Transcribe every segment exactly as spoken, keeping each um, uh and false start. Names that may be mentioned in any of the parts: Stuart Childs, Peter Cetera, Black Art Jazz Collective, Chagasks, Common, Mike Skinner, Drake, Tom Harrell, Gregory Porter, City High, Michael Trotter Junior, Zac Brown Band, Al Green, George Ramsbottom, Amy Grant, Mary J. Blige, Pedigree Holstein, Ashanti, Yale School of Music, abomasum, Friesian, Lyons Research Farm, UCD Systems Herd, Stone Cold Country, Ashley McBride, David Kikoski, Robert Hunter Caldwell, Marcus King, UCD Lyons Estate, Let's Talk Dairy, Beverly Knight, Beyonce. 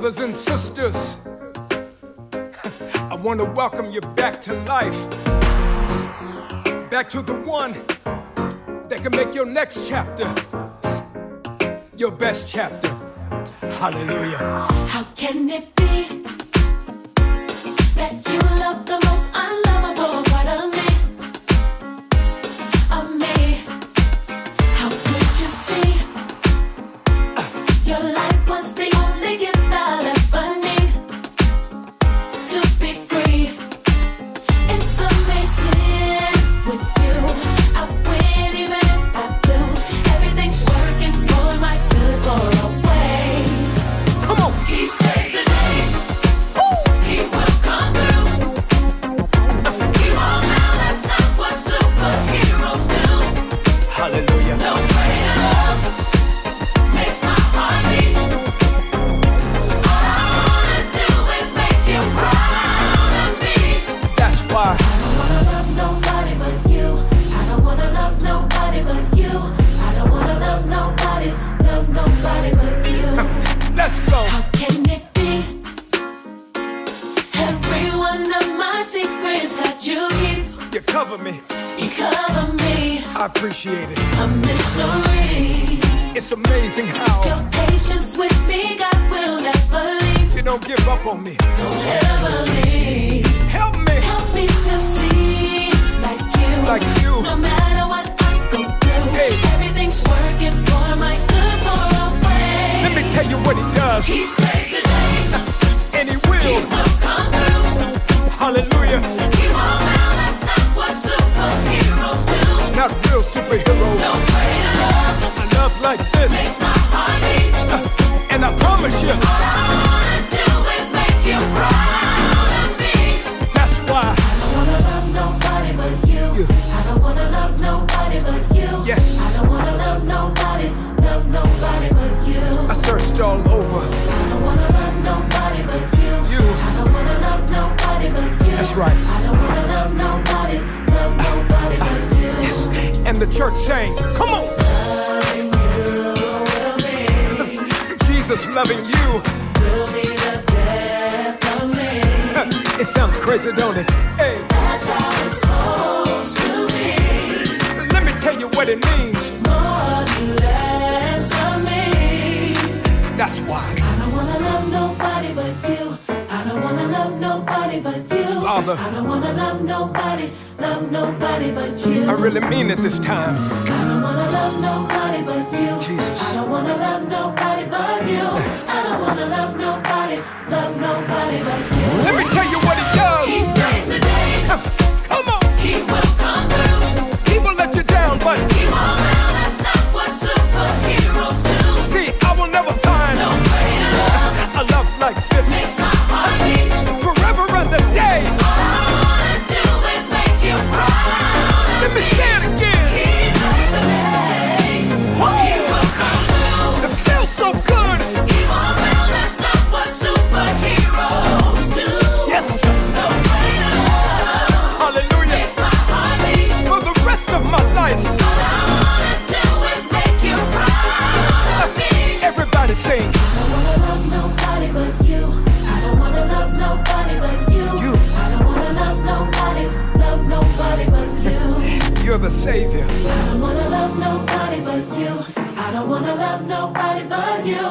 brothers and sisters, I want to welcome you back to life, back to the one that can make your next chapter your best chapter. Hallelujah. How can it be that you love the most unlovable part of me, of me? How could you see your life was the only gift I'll ever need to be free? It's amazing with you. I win even if I lose. Everything's working for my good for always. Come on. He saves the day. He will come through. You all know that's not what superheroes do. Hallelujah. No greater love makes my heart beat. All I wanna do is make you proud of me. That's why I don't wanna love nobody but you. I don't wanna love nobody but you. I don't wanna love nobody, love nobody but you. let's go. How can it be? Every one of my secrets that you keep, You cover me. you cover me. I appreciate it. A mystery. It's amazing Your how patience with me, God will never leave. you don't give up on me. So heavily, Help me help me to see like you. Like you. No matter what I go through, Hey. everything's working for my good for always. Let me tell you what he does, He saves the day. and he He will. will come through. Hallelujah. You all know that's not what superheroes do. Not real superheroes. No greater love A love like this, makes my heart beat. Uh, and I promise you, All I wanna do is make you proud of me. that's why I don't wanna love nobody but you. I don't wanna love nobody but you. Yes. I don't wanna love nobody, love nobody but you. I searched all over. I don't wanna love nobody but you. You. I don't wanna love nobody but you. That's right. I don't wanna love nobody, love nobody but you. Yes. And the church sang, Come on. Loving you will be, Jesus loving you. will be the death of me. It sounds crazy, don't it? Hey, That's how it's supposed to be. let me tell you what it means. More than less of me. That's why. I don't wanna love nobody but you. I don't wanna love nobody but you. Father. I don't wanna love nobody, love nobody but you. I really mean it this time. I don't wanna love nobody but you. Jesus. I don't wanna love nobody but you. I don't wanna love nobody, love nobody but you. Let me tell you what it does. He saves the day. Come on. He will come through. He will let you down, but You all know that's not what superheroes do. see, I will never find No greater love a love like this. makes my heart beat. Forever and a day. All I wanna do is make you proud of Let me say it again. He saves the day. He will come through. It feels so good. You all know that's not what superheroes do. Yes. No greater love Hallelujah. makes my heart beat. For the rest of my life. All I wanna do is make you proud of me. Everybody sing. I don't wanna love nobody but you. I don't wanna love nobody but you. You. I don't wanna love nobody, love nobody but you. You're the Savior. I don't wanna love nobody but you. I don't wanna love nobody but you.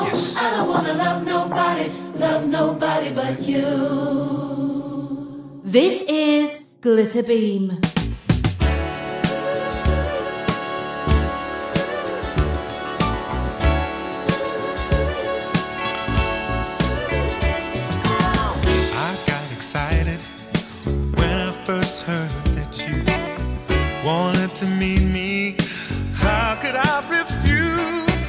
I don't wanna love nobody, love nobody but you. This is Glitter Beam. I got excited when I first heard that you wanted to meet me. How could I refuse?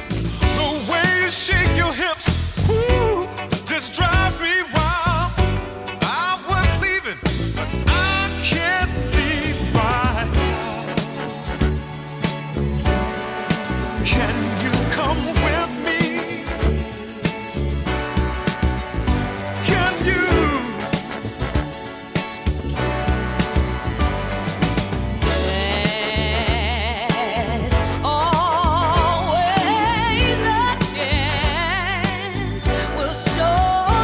The way you shake your hips, ooh, just drives me wild. I was leaving, but I can't leave right now. Can you come with me? Can you? There's always a chance. We'll show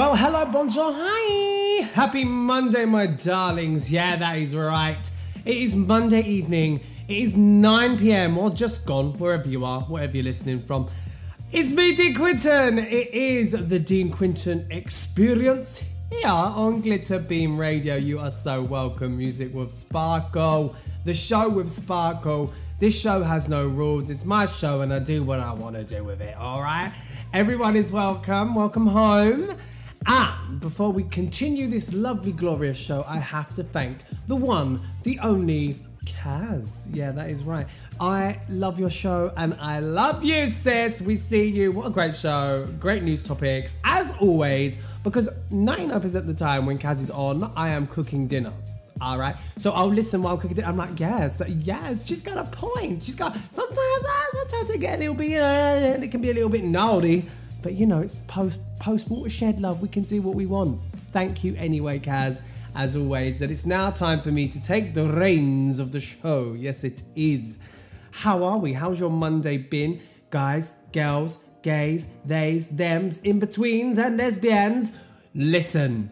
Well, hello, bonjour, hi! Happy Monday, my darlings. Yeah, that is right. It is Monday evening. It is nine p m or just gone, wherever you are, wherever you're listening from. It's me, Dean Quinton. It is the Dean Quinton Experience here on Glitter Beam Radio. You are so welcome. Music with sparkle, the show with sparkle. This show has no rules. It's my show and I do what I want to do with it, all right? Everyone is welcome. Welcome home. Ah, before we continue this lovely, glorious show, I have to thank the one, the only, Kaz. Yeah, that is right. I love your show and I love you, sis. We see you. What a great show. Great news topics, as always, because ninety-nine percent of the time when Kaz is on, I am cooking dinner. All right, so I'll listen while I'm cooking it. I'm like, yes, yes, she's got a point. She's got, sometimes, ah, sometimes I get a little bit, uh, it can be a little bit naughty, but you know, it's post, post watershed love. We can do what we want. Thank you anyway, Kaz, as always, that it's now time for me to take the reins of the show. Yes, it is. How are we? How's your Monday been? Guys, girls, gays, theys, thems, in-betweens and lesbians, listen.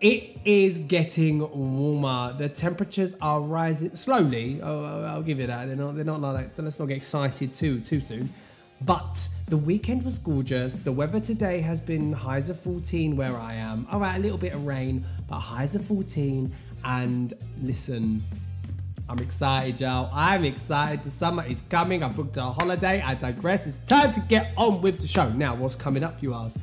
It is getting warmer. The temperatures are rising slowly. Oh, I'll give you that. They're not. They're not like that. Let's not get excited too too soon. But the weekend was gorgeous. The weather today has been highs of fourteen where I am. All right, a little bit of rain, but highs of fourteen. And listen, I'm excited, y'all. I'm excited. The summer is coming. I booked a holiday. I digress. It's time to get on with the show. Now, what's coming up, you ask?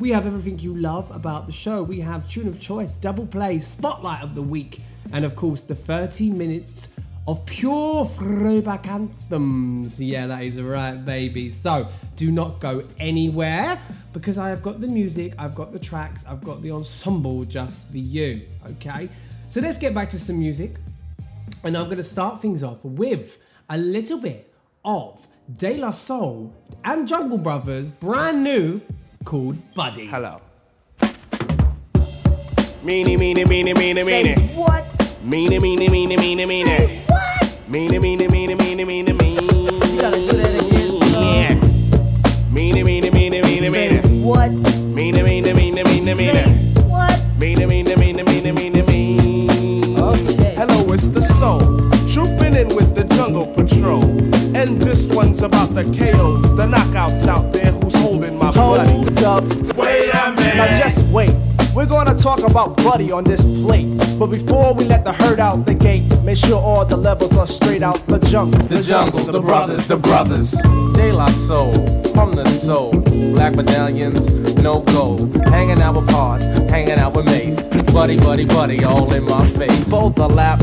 We have everything you love about the show. We have Tune of Choice, Double Play, Spotlight of the Week, and of course the thirty minutes of pure throwback anthems. Yeah, that is right, baby. So do not go anywhere because I have got the music, I've got the tracks, I've got the ensemble just for you, okay? So let's get back to some music. And I'm gonna start things off with a little bit of De La Soul and Jungle Brothers, brand new, called Buddy. Hello. Meanie, meanie, meanie, meanie, meanie. Say what? Meanie, meanie, meanie, meanie, meanie. Say what? Meanie, meanie, meanie, meanie, meanie, meanie. You gotta do that again. Yeah. Meanie, meanie, meanie, meanie, meanie. Say what? Meanie, meanie, meanie, meanie, meanie. Say what? Meanie, meanie, meanie, meanie, meanie, meanie. Okay. Hello, it's the soul. Trooping in with the jungle patrol. And this one's about the K Os, the knockouts out there who's holding my buddy. Hold up. Wait a minute. Now just wait. We're gonna talk about Buddy on this plate. But before we let the herd out the gate, make sure all the levels are straight out the jungle. The, the jungle, jungle, the, the brothers, brothers, the brothers. De La Soul, from the soul. Black medallions, no gold. Hanging out with Pars, hanging out with Mace. Buddy, buddy, buddy, all in my face. Fold the lap.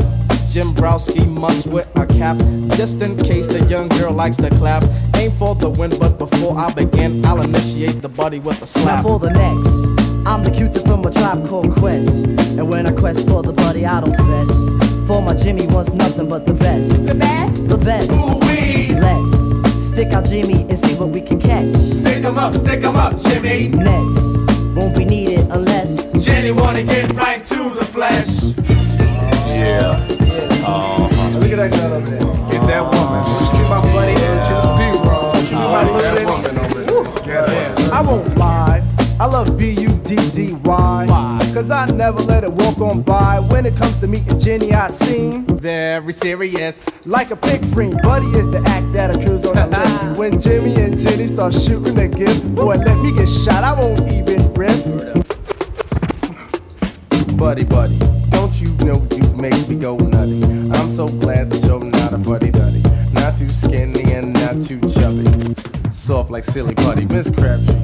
Jim Browski must wear a cap, just in case the young girl likes to clap. Aim for the win, but before I begin, I'll initiate the buddy with a slap. Now for the next, I'm the cutie from A Tribe Called Quest. And when I quest for the buddy, I don't fess. For my Jimmy wants nothing but the best. The best? The best. Ooh-wee. Let's stick out Jimmy and see what we can catch. Stick 'em up, stick 'em up, Jimmy. Next, won't be needed unless Jenny wanna get right to the flesh. Yeah. Uh-huh. Look at that girl up there. Get that woman. Get my buddy into the people. Get that. I won't lie. I love B U D D Y, cause I never let it walk on by. When it comes to meeting Jenny, I seem very serious, like a pig friend. Buddy is the act that accrues on the list. When Jimmy and Jenny start shooting a gift, boy, let me get shot, I won't even riff. Buddy, buddy, don't you know you make me go nutty? I'm so glad that you're not a buddy-duddy. Not too skinny and not too chubby. Soft like silly buddy, Miss Crabtree.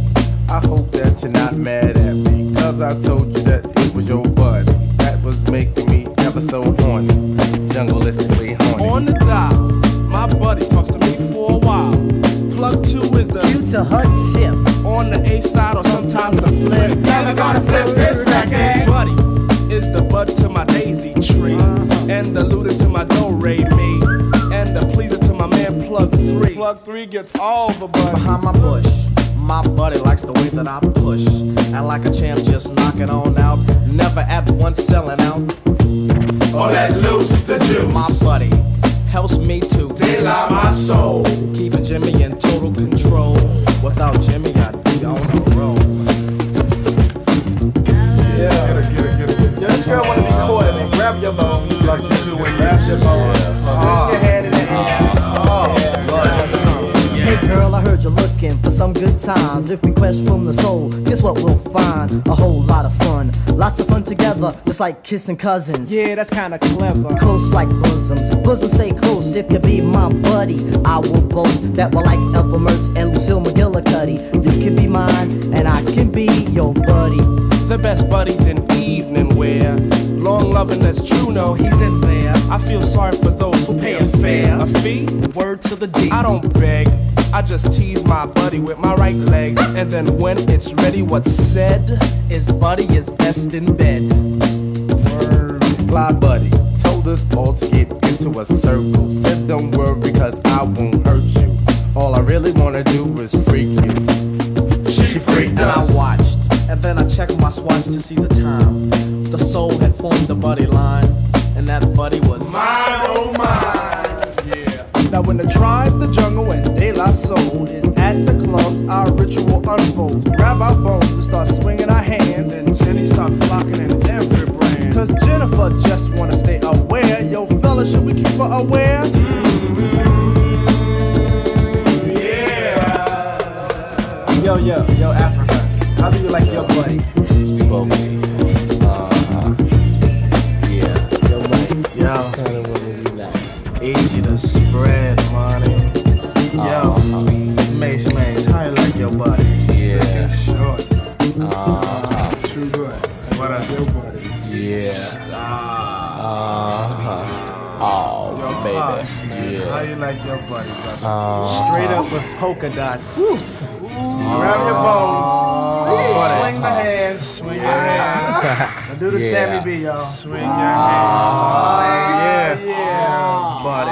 I hope that you're not mad at me, cause I told you that it was your buddy that was making me ever so horny, jungleistically horny. On the dial, my buddy talks to me for a while. Plug two is the cue to her tip. On the A side or sometimes the flip. Never gonna flip this record. Buddy is the bud to my daisy tree, and the looter to my do-re me, and the pleaser to my man plug three. Plug three gets all the buddy. Behind my bush. My buddy likes the way that I push, and like a champ just knock it on out, never at once selling out. All that loose, the juice. My buddy helps me to deal out my soul, keeping Jimmy in total control. Without Jimmy, I'd be on the road. times. If we quest from the soul, guess what we'll find? A whole lot of fun, lots of fun together, just like kissing cousins. Yeah, that's kinda clever. Close like bosoms, bosoms stay close. If you be my buddy, I will boast that we're like Elva Merce and Lucille McGillicuddy. You can be mine, and I can be your buddy. The best buddies in evening wear. Long loving, that's true, no, he's in there. I feel sorry for those who pay a fare. A fee? Word to the D. I don't beg, I just tease my buddy with my right leg. And then when it's ready, what's said is buddy is best in bed. Word. Fly buddy told us all to get into a circle. Said don't worry because I won't hurt you. All I really wanna do is freak you. She, she freaked us. And I watched, and then I checked my swatch to see the time. The soul had formed the buddy line, and that buddy was mine, oh mine, yeah. Now when the tribe, the jungle, and de la soul is at the club, our ritual unfolds. Grab our bones and start swinging our hands, and Jenny start flocking in every brand. Cause Jennifer just wanna stay aware. Yo fella, should we keep her aware? Mm-hmm. Yeah. Yo, yo, yo, Africa, how do you like your buddy? Speak over me. Uh, yeah, yo, Mike. Yo, kind of woman you like? Easy to spread, money. Yo, Mace, Mace, how you like your buddy? Yeah, short. Uh, true good. What up, your buddy? Yeah. Uh, oh, yo, baby. Yeah. How you like your buddy, brother? Uh, Straight up with polka dots. Woo. Grab your bones, oh, swing my hand, swing yeah. your hand. Now do the yeah. Sammy B, y'all. Swing your hand. Oh, yeah, yeah,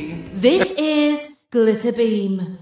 buddy. This is Glitter Beam.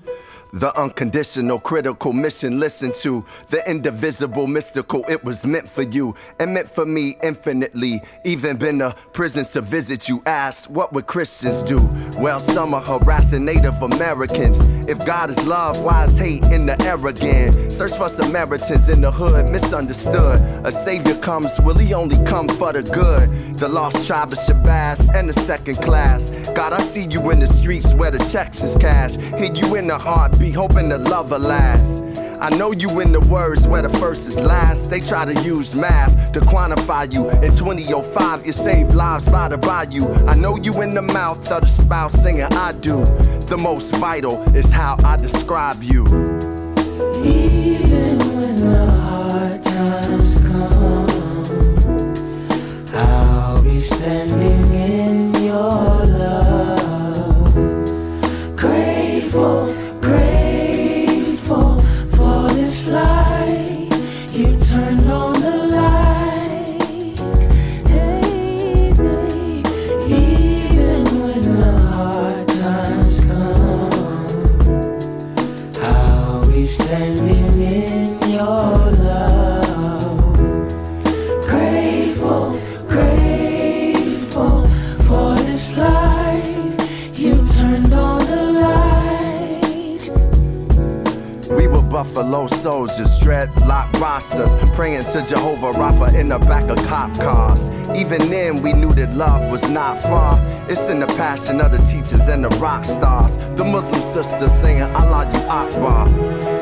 The unconditional, critical mission, listen to the indivisible, mystical, it was meant for you, and meant for me infinitely, even been to prisons to visit you, ask, what would Christians do? Well, some are harassing Native Americans, if God is love, why is hate in the arrogant? Search for Samaritans in the hood, misunderstood, a savior comes, will he only come for the good? The lost tribe of Shabazz and the second class, God, I see you in the streets where the checks is cash, hit you in the heart. Be hoping the love will last. I know you in the words where the first is last. They try to use math to quantify you. In twenty oh five, you saved lives by the bayou. I know you in the mouth of the spouse singing I do. The most vital is how I describe you. Even when the hard times come, I'll be standing in your love, grateful. Light, you turned on the light, hey, hey. Even when the hard times come, I'll be standing in your love, grateful, grateful for this life, you turned on the light. We were buffalo soldiers, dreadlock rosters, praying to Jehovah Rapha in the back of cop cars. Even then, we knew that love was not far. It's in the passion of the teachers and the rock stars. The Muslim sisters singing, Allah you Akbar.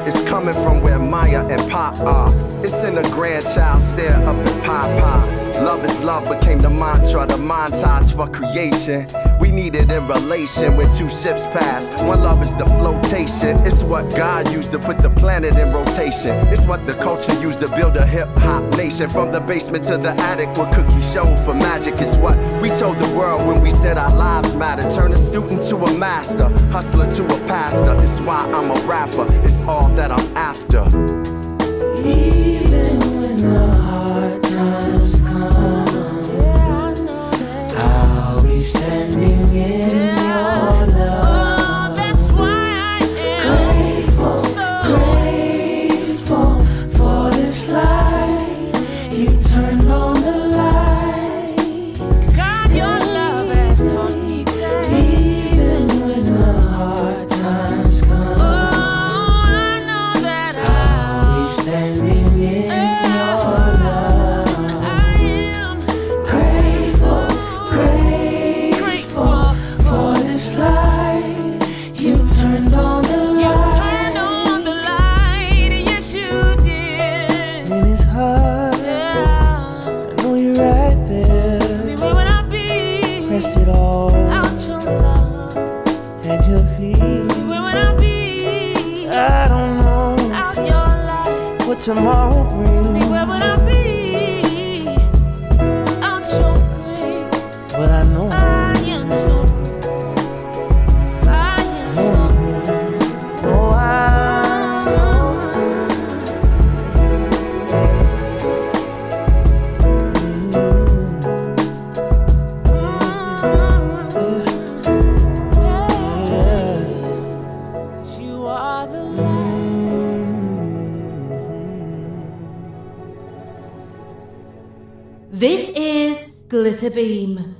It's coming from where Maya and Pop are. It's in a grandchild stare up at Papa. Love is love became the mantra, the montage for creation. We need it in relation when two ships pass. One love is the flotation. It's what God used to put the planet in rotation. It's what the culture used to build a hip-hop nation. From the basement to the attic where cookie showed for magic. It's what we told the world when we said our lives matter. Turn a student to a master, hustler to a pastor. It's why I'm a rapper. It's all that I'm after. Even when the hard times come, yeah, I know that. I'll be standing in yeah. your love. Oh, that's why I am grateful, so grateful for this life. You turned on the light. God, your love has taught me that. Even when the hard times come. I what tomorrow brings. Where would I be without your grace? But I know I am so grateful. I am so grateful. Oh, I know. 'Cause you are the light. This is Glitter Beam.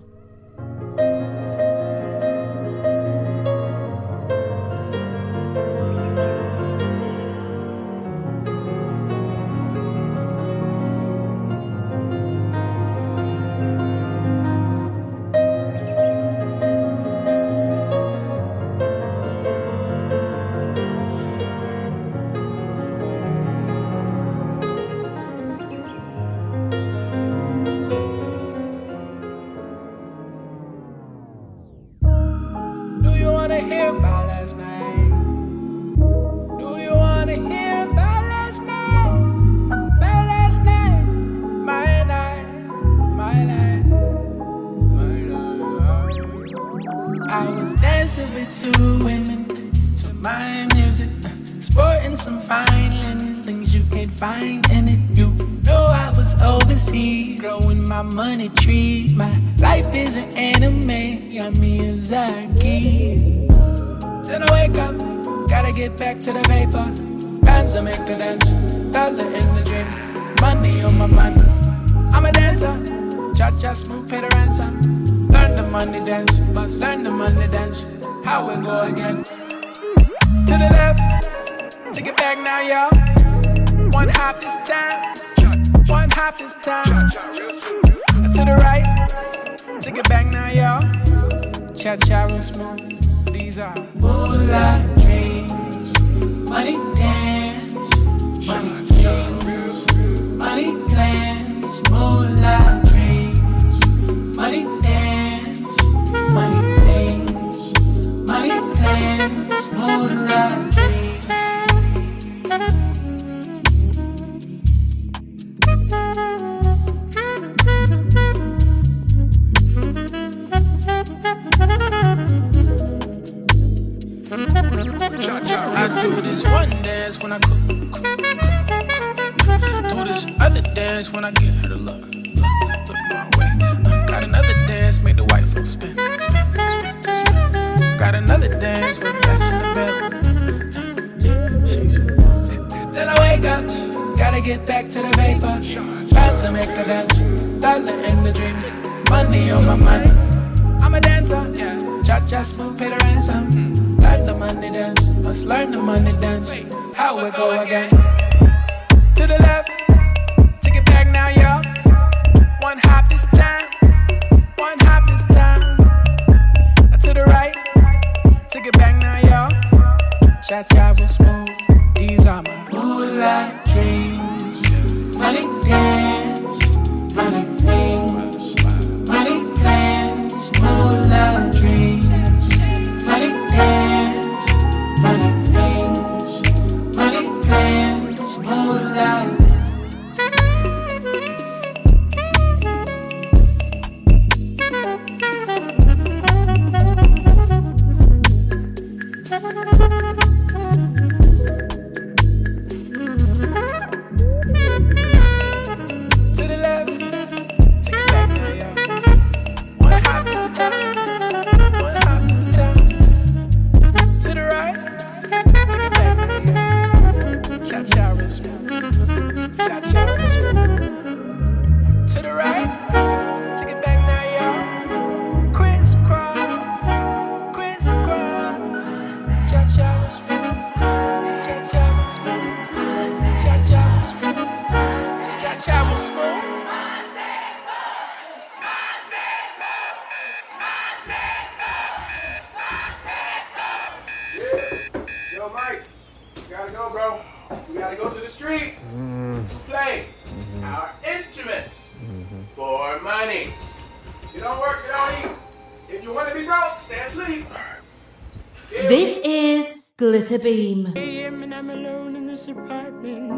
This is Glitter Beam. I am and I'm alone in this apartment.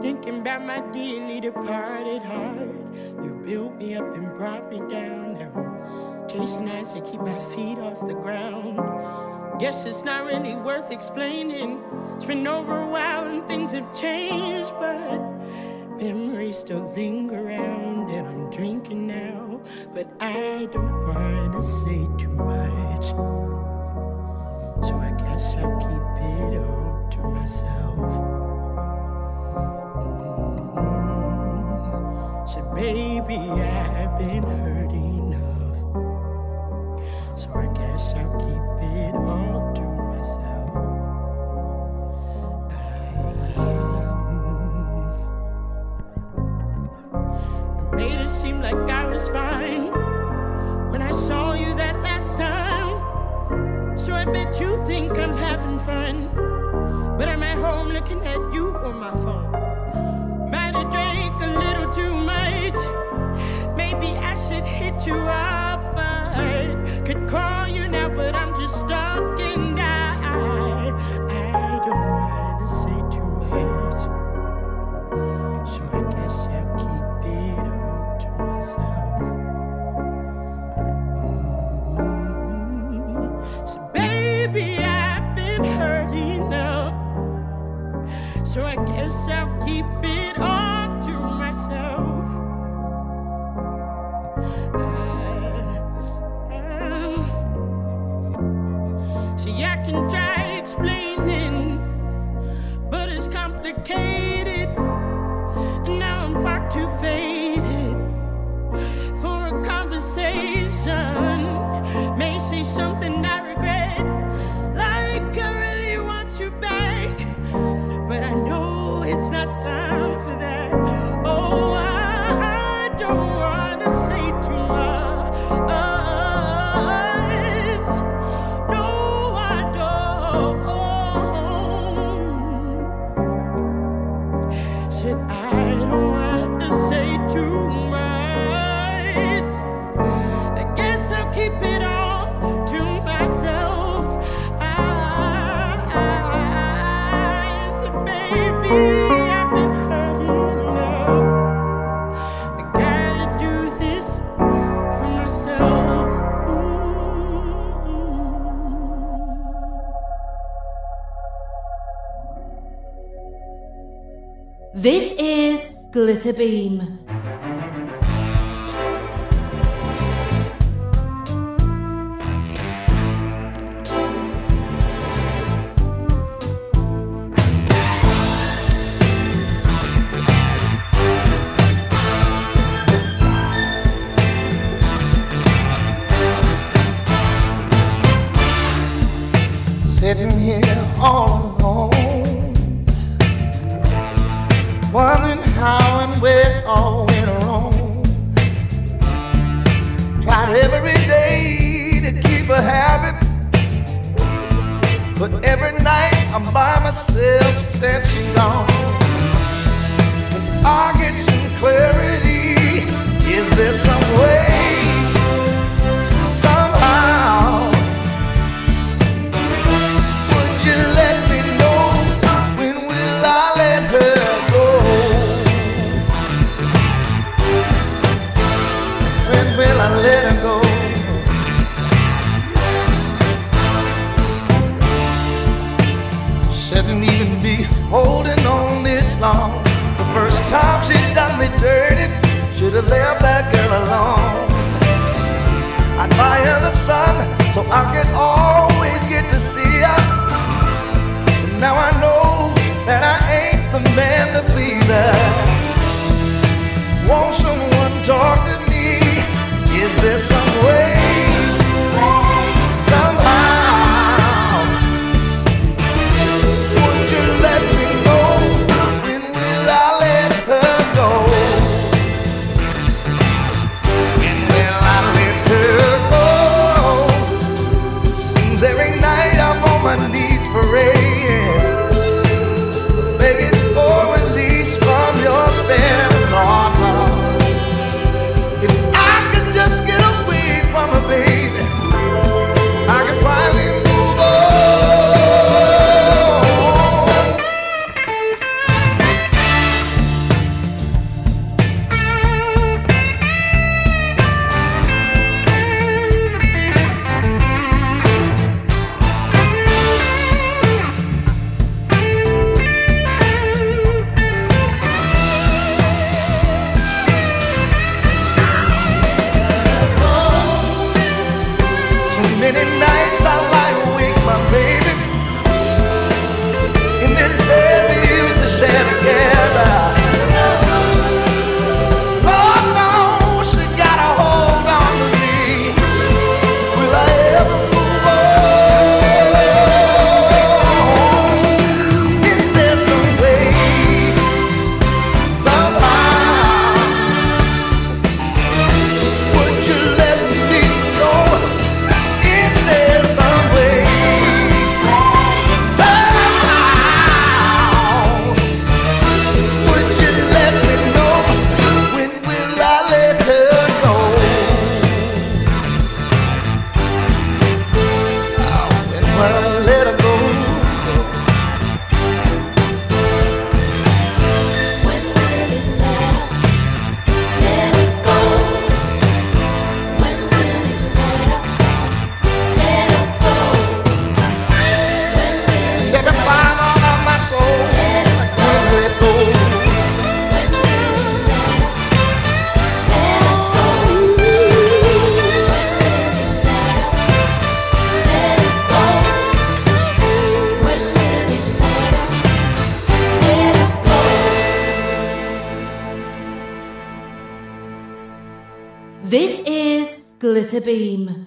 Thinking about my dearly departed heart. You built me up and brought me down. Now chasing eyes to keep my feet off the ground. Guess it's not really worth explaining. It's been over a while and things have changed, but memories still linger around. And I'm drinking now, but I don't want to say too much, so I guess I'll keep it all to myself. So baby, I've been hurt enough, so I guess I'll keep it all to myself. I made it seem like I was fine when I saw you that last time. So I bet you think I'm having fun, but I'm at home looking at you on my phone. Might have drank a little too much. Maybe I should hit you up, but could call you now, but I'm just stuck and I I don't want to say too much, so I guess I'll keep it all to myself. Mm-hmm. So baby, I've been hurt enough, so I guess I'll keep it all to myself. I, I, see, I can try explaining, but it's complicated, and now I'm far too faded for a conversation. May say something I regret, like I really want you back, but I know it's not time for that. Oh, I, I don't wanna say too much. No, I don't. Said I don't wanna say too much. I guess I'll keep it all to myself. I've been hurt enough. I gotta do this for myself. Mm-hmm. This is Glitter Beam. This is Glitter Beam.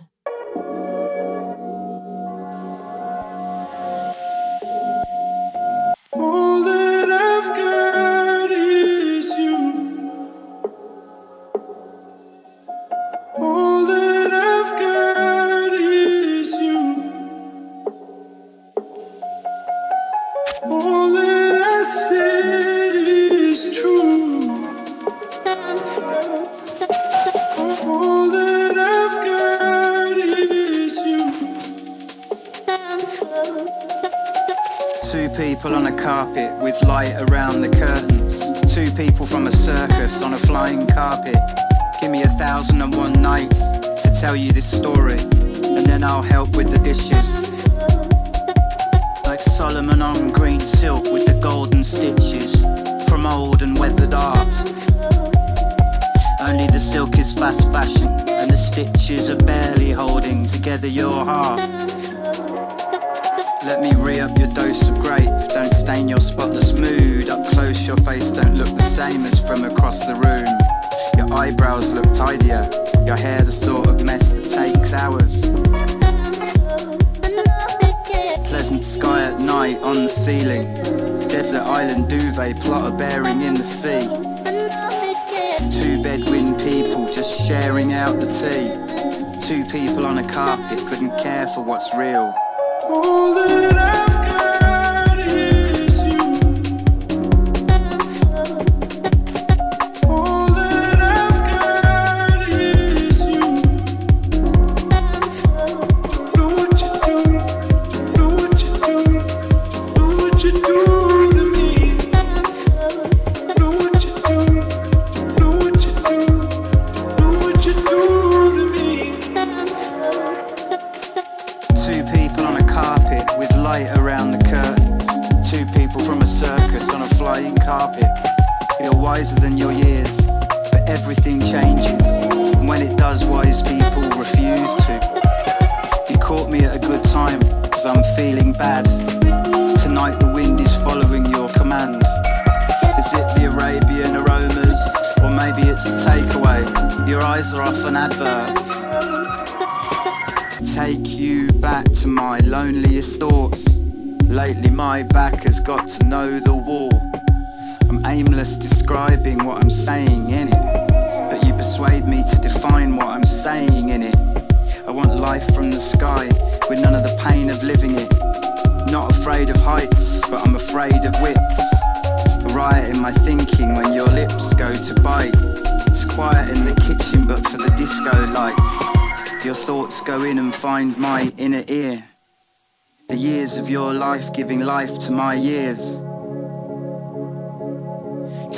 Giving life to my years.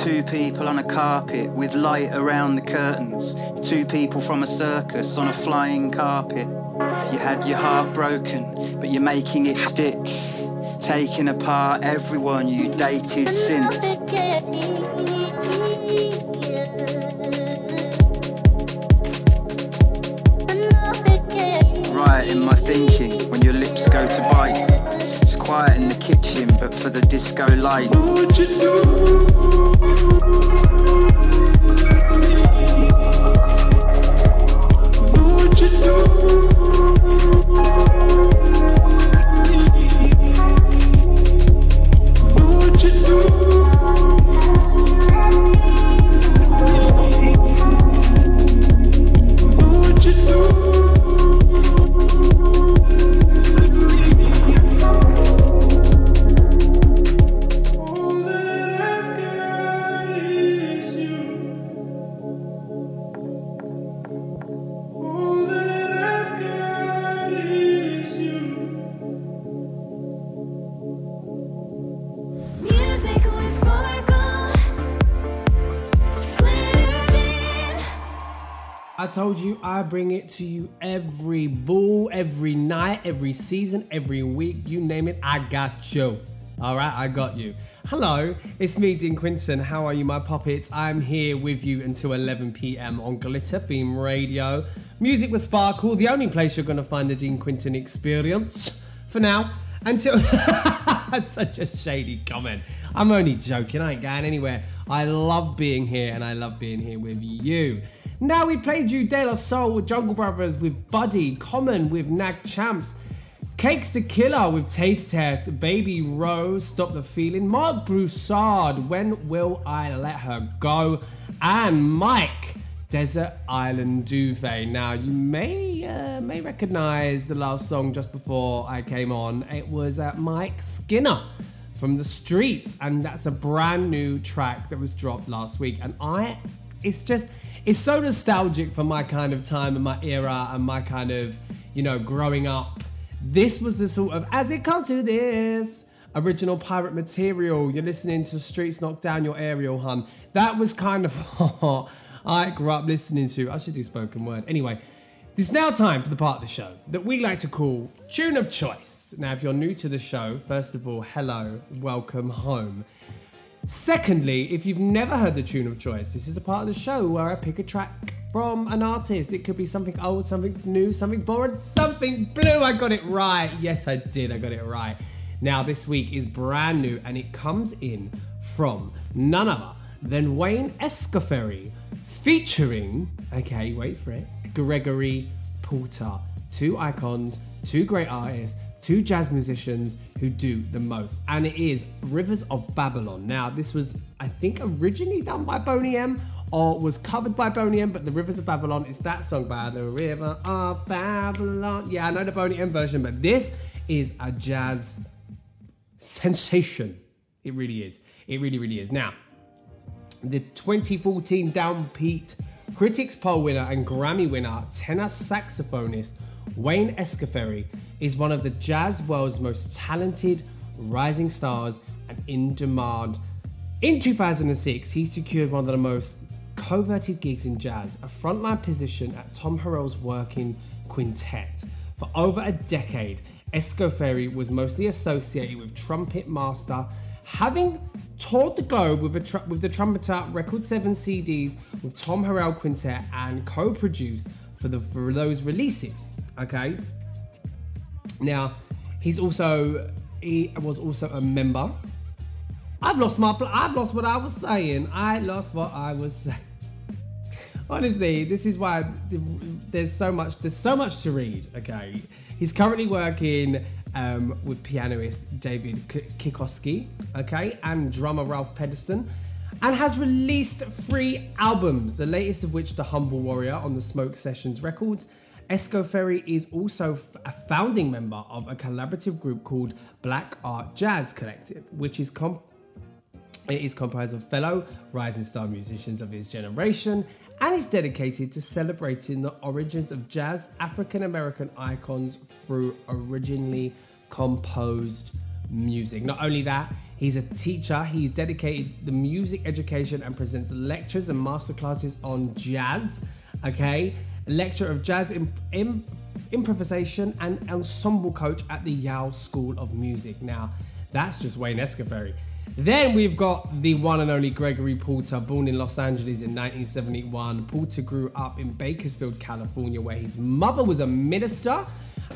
Two people on a carpet with light around the curtains. Two people from a circus on a flying carpet. You had your heart broken, but you're making it stick. Taking apart everyone you dated since. Riot in my thinking when your lips go to bite. It's quiet in the kitchen, but for the disco light. Would you do? Would you do? Told you I bring it to you every boo, every night, every season, every week, you name it, I got you. All right, I got you. Hello, it's me, Dean Quinton. How are you, my puppets? I'm here with you until eleven p.m. on Glitter Beam Radio. Music with Sparkle, the only place you're going to find the Dean Quinton experience for now. Until such a shady comment. I'm only joking, I ain't going anywhere. I love being here and I love being here with you. Now we played you De La Soul with Jungle Brothers, with Buddy, Common with Nag Champs, Cakes the Killer with Taste Test, Baby Rose, Stop the Feeling, Mark Broussard, When Will I Let Her Go, and Mike, Desert Island Duvet. Now you may uh, may recognize the last song just before I came on. It was uh, Mike Skinner from The Streets, and that's a brand new track that was dropped last week, and I it's just it's so nostalgic for my kind of time and my era and my kind of, you know, growing up. This was the sort of as it comes to this original pirate material. You're listening to Streets Knock Down Your Aerial, hun. That was kind of what I grew up listening to. I should do spoken word. Anyway, it's now time for the part of the show that we like to call Tune of Choice. Now, if you're new to the show, first of all, hello, welcome home. Secondly, if you've never heard the Tune of Choice, this is the part of the show where I pick a track from an artist. It could be something old, something new, something borrowed, something blue. I got it right. Yes, I did. I got it right. Now, this week is brand new, and it comes in from none other than Wayne Escoffery, featuring, okay, wait for it, Gregory Porter. Two icons, two great artists, two jazz musicians who do the most. And it is Rivers of Babylon. Now, this was, I think, originally done by Boney M, or was covered by Boney M, but the Rivers of Babylon is that song by the River of Babylon. Yeah, I know the Boney M version, but this is a jazz sensation. It really is. It really, really is. Now, the twenty fourteen Downbeat Critics Poll winner and Grammy winner, tenor saxophonist Wayne Escoffery is one of the jazz world's most talented rising stars and in demand. In two thousand six, he secured one of the most coveted gigs in jazz, a frontline position at Tom Harrell's working quintet. For over a decade, Escoffery was mostly associated with trumpet master, having toured the globe with, a tr with the trumpeter, record seven C Ds with Tom Harrell Quintet, and co-produced for, the, for those releases, okay? Now, he's also, he was also a member. I've lost my, I've lost what I was saying. I lost what I was saying. Honestly, this is why there's so much, there's so much to read, okay? He's currently working Um, with pianist David Kikoski, okay, and drummer Ralph Pederson, and has released three albums, the latest of which, The Humble Warrior on the Smoke Sessions Records. Escoffery is also f a founding member of a collaborative group called Black Art Jazz Collective, which is comp it is comprised of fellow rising star musicians of his generation, and is dedicated to celebrating the origins of jazz African-American icons through originally composed music. Not only that, he's a teacher. He's dedicated to music education and presents lectures and masterclasses on jazz, okay? A lecturer of jazz imp imp improvisation and ensemble coach at the Yale School of Music. Now, that's just Wayne Escoffery. Then we've got the one and only Gregory Porter, born in Los Angeles in nineteen seventy-one. Porter grew up in Bakersfield, California, where his mother was a minister.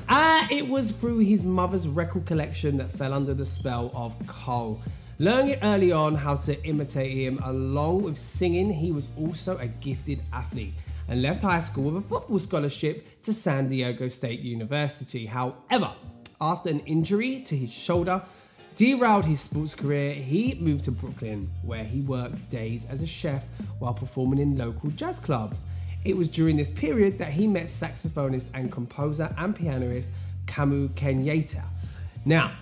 Uh, it was through his mother's record collection that fell under the spell of Cole. Learning early on how to imitate him, along with singing, he was also a gifted athlete and left high school with a football scholarship to San Diego State University. However, after an injury to his shoulder derailed his sports career, he moved to Brooklyn, where he worked days as a chef while performing in local jazz clubs. It was during this period that he met saxophonist and composer and pianist Kamu Kenyatta. Now,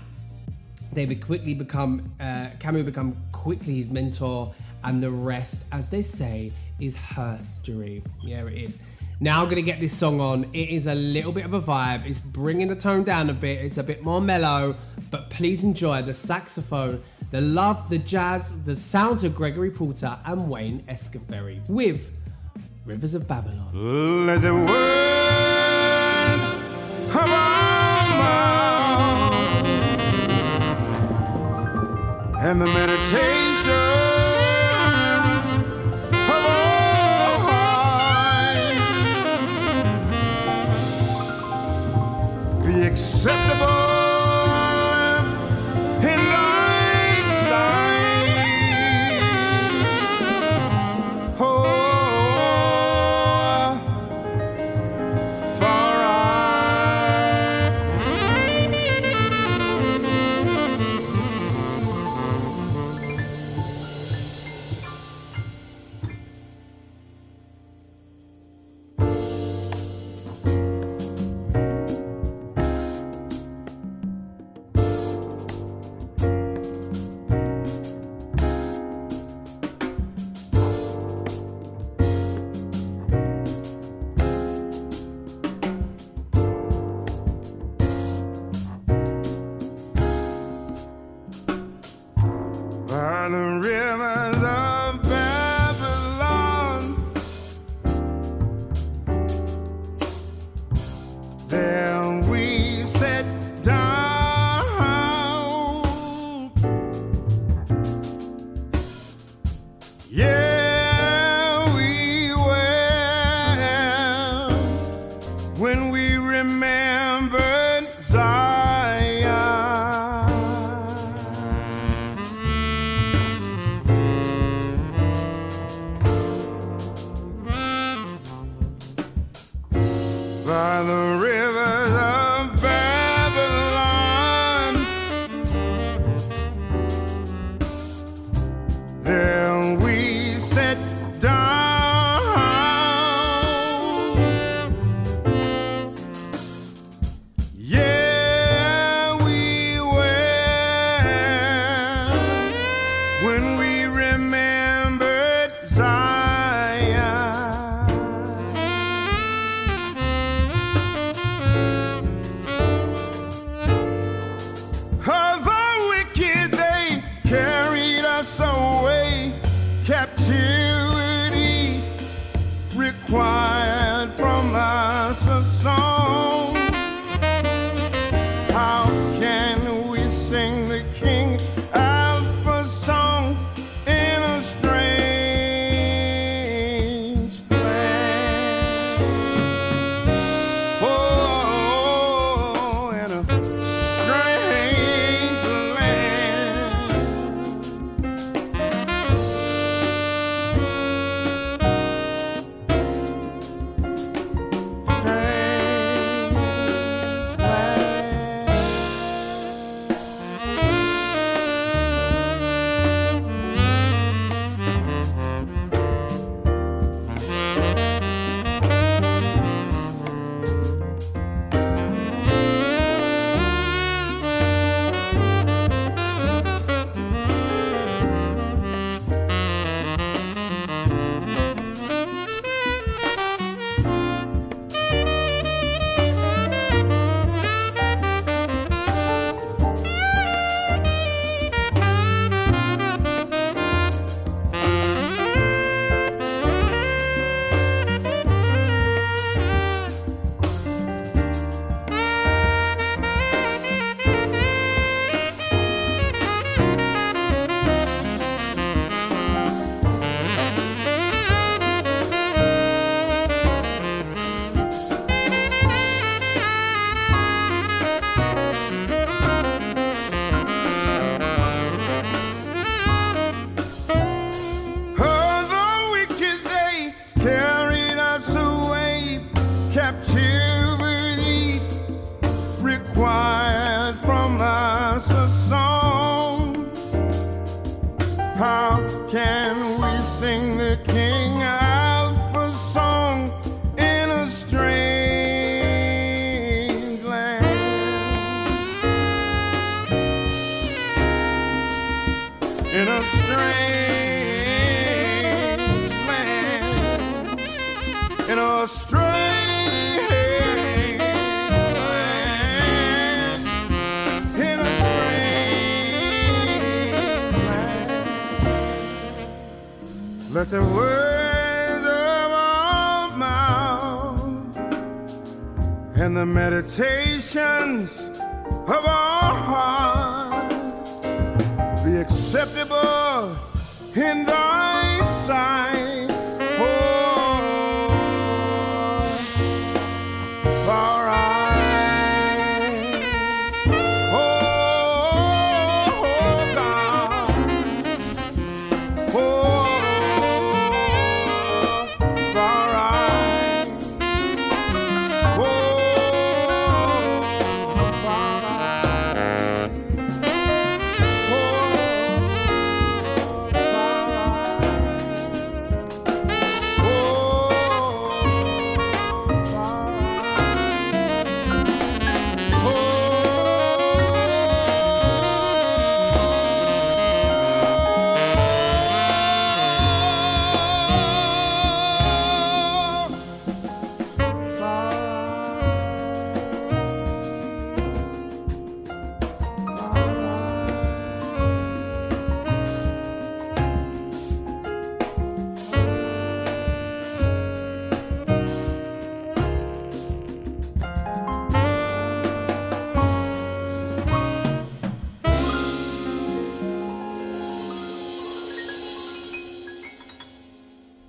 they would quickly become, uh, Kamu become quickly his mentor, and the rest, as they say, is herstory. Yeah, it is. Now I'm gonna get this song on. It is a little bit of a vibe. It's bringing the tone down a bit. It's a bit more mellow, but please enjoy the saxophone, the love, the jazz, the sounds of Gregory Porter and Wayne Escoffery with Rivers of Babylon. Let the words of our mouth and the meditation acceptable in thy sight. Oh, remembered Zion. Of the wicked, they carried us away. Captivity required from us a song. How can we sing the King Alpha song in a strange land? Oh, in a strange land. Strange. Let the words of our mouth and the meditations of our heart be acceptable in thy sight. Oh, for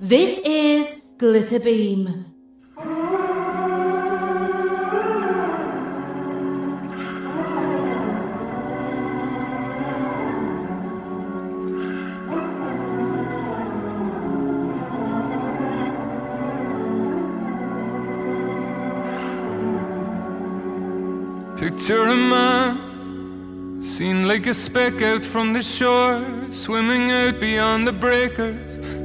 this is Glitter Beam. Picture a man, seen like a speck out from the shore, swimming out beyond the breakers.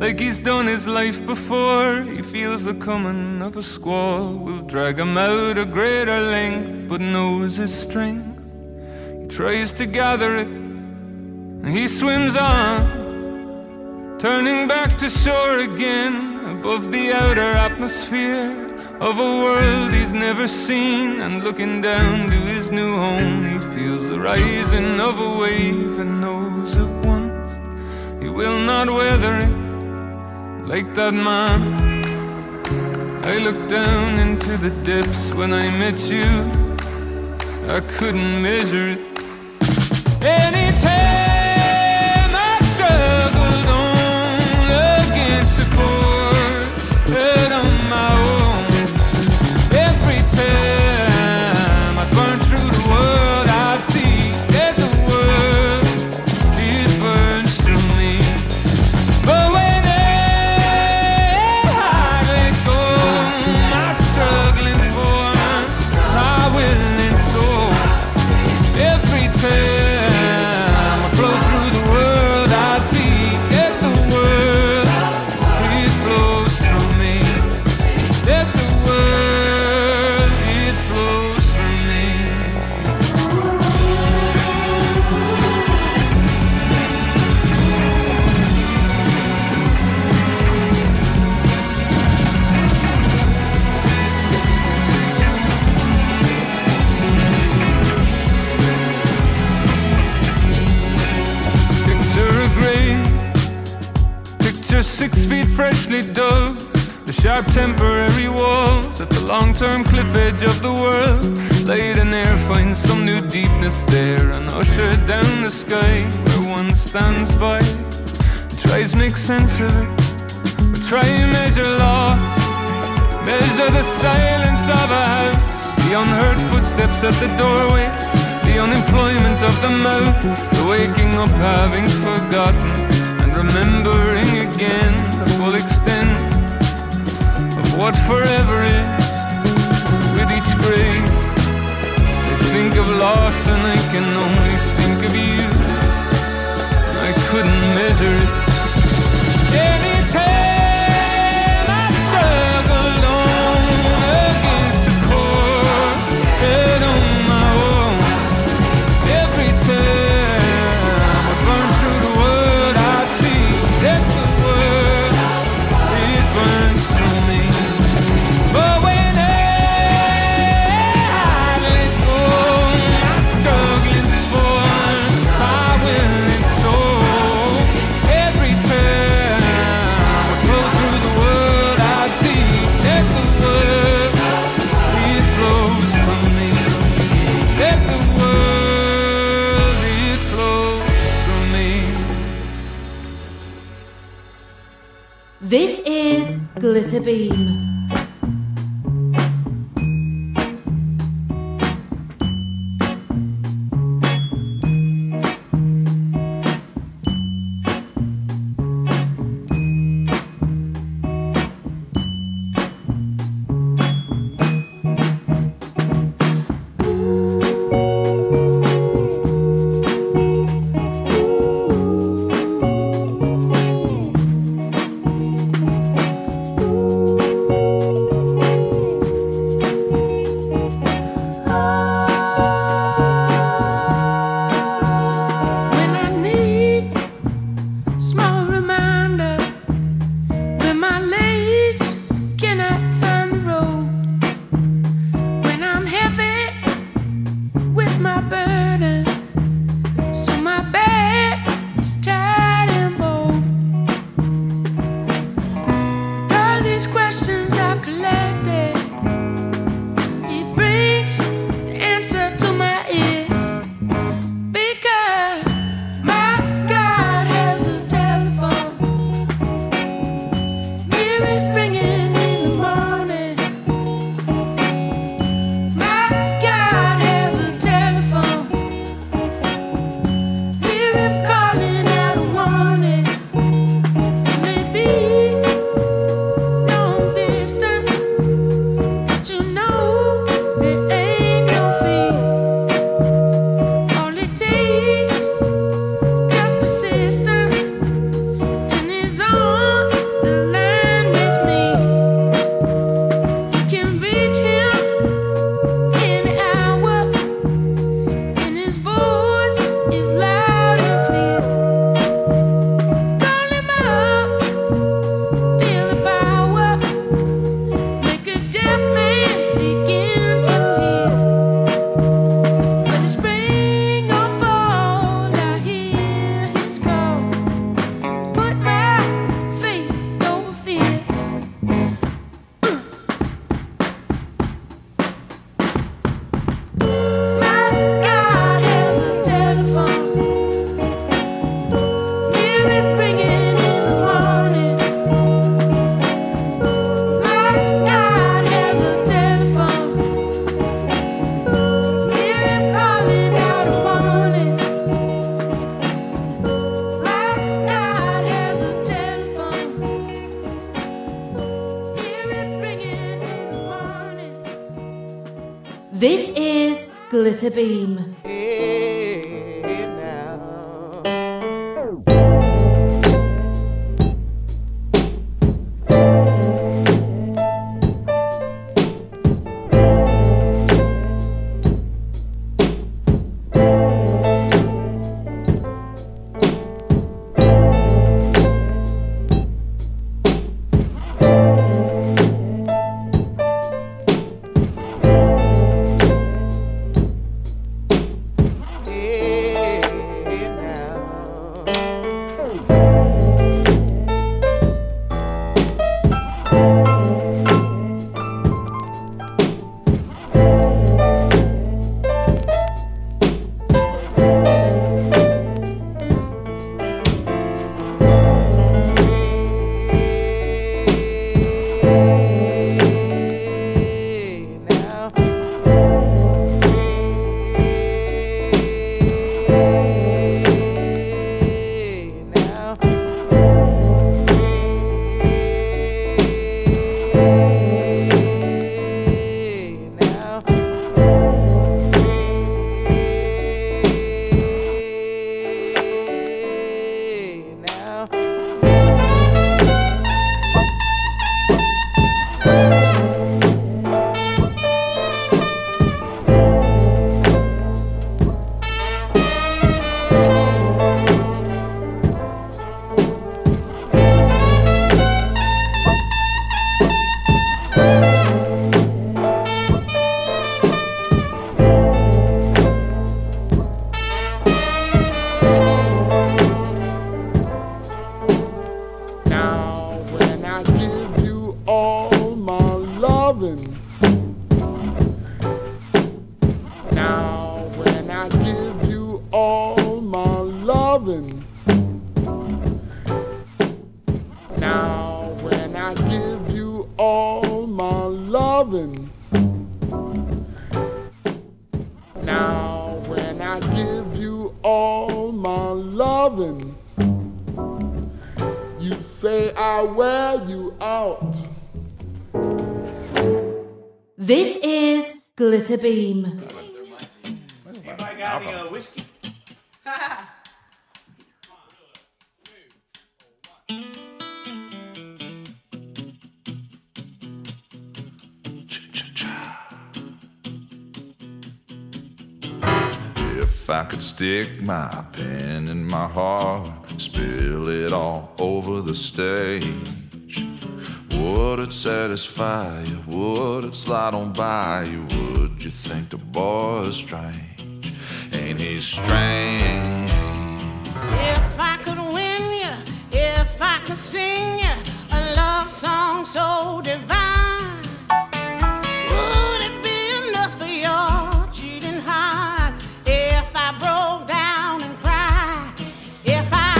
Like he's done his life before, he feels the coming of a squall. Will drag him out a greater length, but knows his strength. He tries to gather it, and he swims on. turning back to shore again, above the outer atmosphere of a world he's never seen, and looking down to his new home, he feels the rising of a wave and knows at once he will not weather it like that man. I looked down into the depths when I met you, I couldn't measure it. Anytime six feet freshly dug, the sharp temporary walls at the long-term cliff edge of the world. Laid in air, find some new deepness there, and usher down the sky where one stands by and tries make sense of it. But try and measure loss, measure the silence of a house, the unheard footsteps at the doorway, the unemployment of the mouth, the waking up having forgotten, remembering again the full extent of what forever is. With each grave I think of loss, and I can only think of you. I couldn't measure it. Anytime I struggle alone against the core, head on my own, every time This is Glitter Beam. Thank you. This is Glitter Beam. Hey, now. This is Glitter Beam. Anybody got any uh, whiskey? If I could stick my pen in my heart, spill it all over the stage, would it satisfy you? Would it slide on by you? Would you think the boy is strange? Ain't he strange? If I could win you, if I could sing you a love song so divine, would it be enough for your cheating heart if I broke down and cried? If I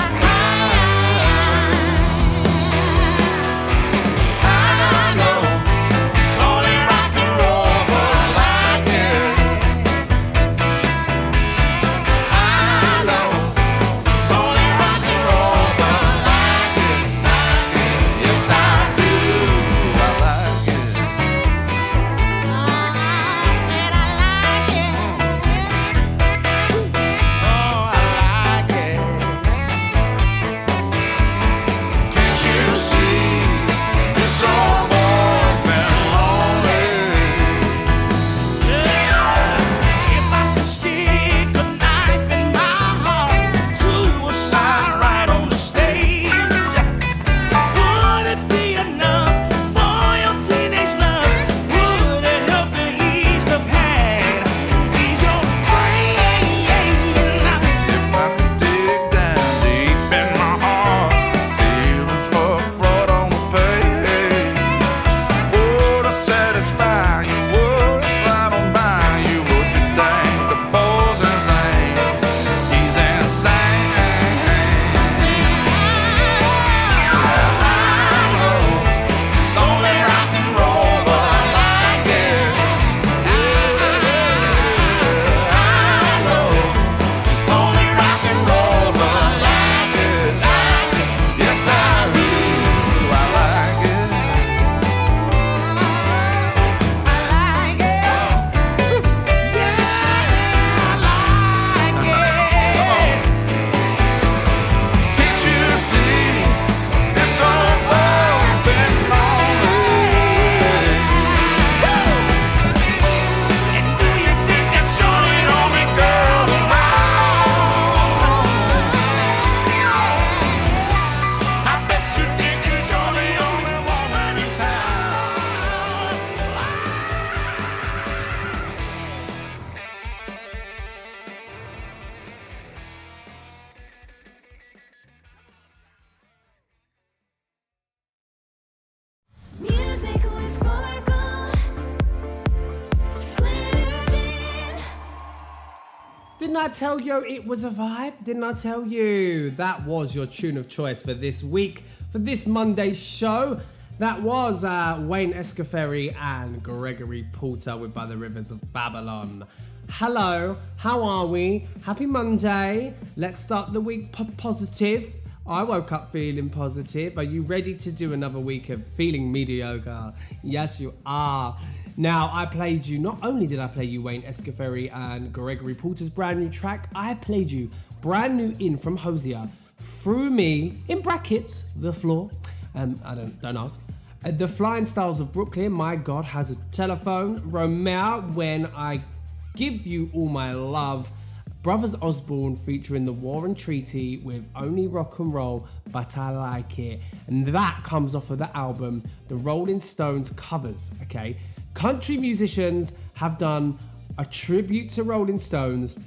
Didn't I tell you it was a vibe? Didn't I tell you? That was your tune of choice for this week, for this Monday's show. That was uh, Wayne Escoffery and Gregory Porter with By the Rivers of Babylon. Hello, how are we? Happy Monday. Let's start the week p- positive. I woke up feeling positive. Are you ready to do another week of feeling mediocre? Yes, you are. Now, I played you, not only did I play you Wayne Escoffery and Gregory Porter's brand new track, I played you Brand New In from Hoizer, Through Me, in brackets, The Floor, um, I don't, don't ask, uh, The Flying Stars of Brooklyn, My God Has a Telephone, Romeo, When I Give You All My Love, Brothers Osborne featuring The War and Treaty with Only Rock and Roll, But I Like It. And that comes off of the album, The Rolling Stones Covers, okay? Country musicians have done a tribute to Rolling Stones,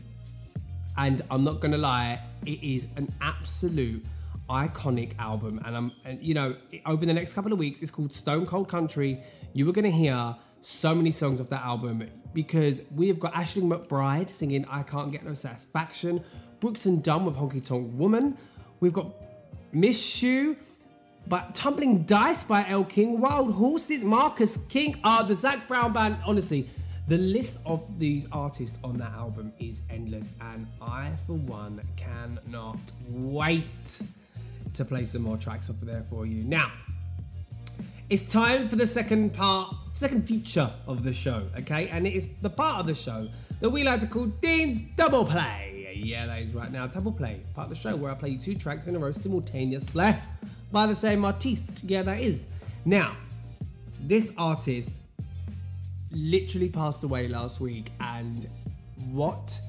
and I'm not gonna lie, it is an absolute iconic album. And I'm, and you know, over the next couple of weeks, it's called Stone Cold Country. You are gonna hear so many songs off that album, because we have got Ashley McBride singing I Can't Get No Satisfaction, Brooks and Dunn with Honky Tonk Woman, we've got Miss You, but Tumbling Dice by El King, Wild Horses, Marcus King, uh, the Zac Brown Band. Honestly, the list of these artists on that album is endless, and I, for one, cannot wait to play some more tracks off of there for you. Now, it's time for the second part, second feature of the show, okay? And it is the part of the show that we like to call Dean's Double Play. Yeah, that is right now, Double Play, part of the show where I play you two tracks in a row simultaneously by the same artiste. Yeah, that is. Now, this artist literally passed away last week, and what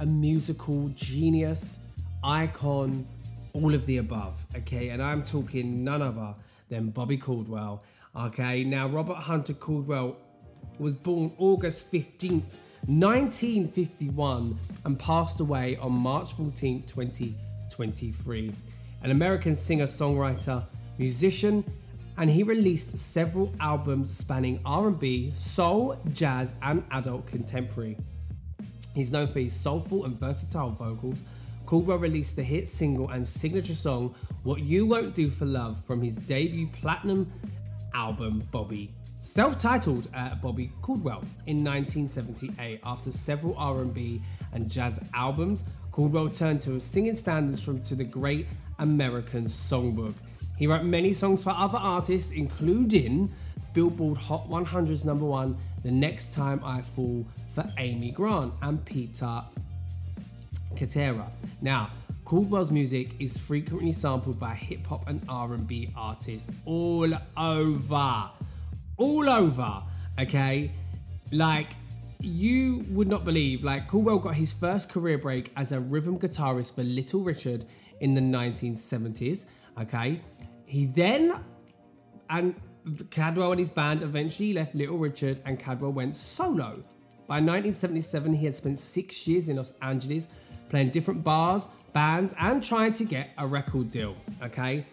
a musical genius, icon, all of the above, okay? And I'm talking none other than Bobby Caldwell, okay? Now, Robert Hunter Caldwell was born August fifteenth, nineteen fifty-one, and passed away on March fourteenth, twenty twenty-three. An American singer, songwriter, musician, and he released several albums spanning R and B, soul, jazz, and adult contemporary. He's known for his soulful and versatile vocals. Caldwell released the hit single and signature song, What You Won't Do for Love, from his debut platinum album, Bobby, self-titled uh, Bobby Caldwell, in nineteen seventy-eight. After several R and B and jazz albums, Caldwell turned to his singing standards from To the Great American Songbook. He wrote many songs for other artists, including Billboard Hot one hundred's number one, The Next Time I Fall, for Amy Grant and Peter Cetera. Now, Caldwell's music is frequently sampled by hip hop and R and B artists all over, all over, okay? Like, you would not believe, like, Caldwell got his first career break as a rhythm guitarist for Little Richard in the nineteen seventies, okay? He then, and Caldwell and his band eventually left Little Richard, and Caldwell went solo. By nineteen seventy-seven, he had spent six years in Los Angeles playing different bars, bands, and trying to get a record deal, okay?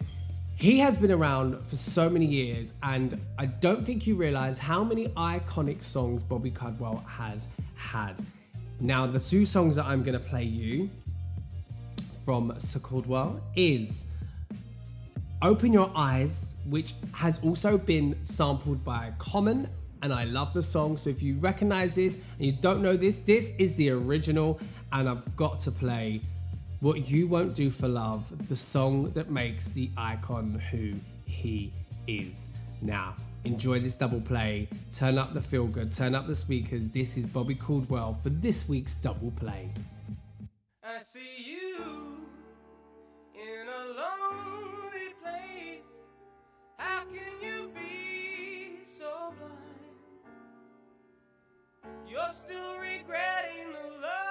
He has been around for so many years, and I don't think you realize how many iconic songs Bobby Caldwell has had. Now, the two songs that I'm gonna play you from Sir Caldwell is Open Your Eyes, which has also been sampled by Common, and I love the song. So if you recognize this and you don't know this, this is the original, and I've got to play What You Won't Do for Love, the song that makes the icon who he is. Now, enjoy this double play. Turn up the feel good, turn up the speakers. This is Bobby Caldwell for this week's double play. I see you in a lonely place. How can you be so blind? You're still regretting the love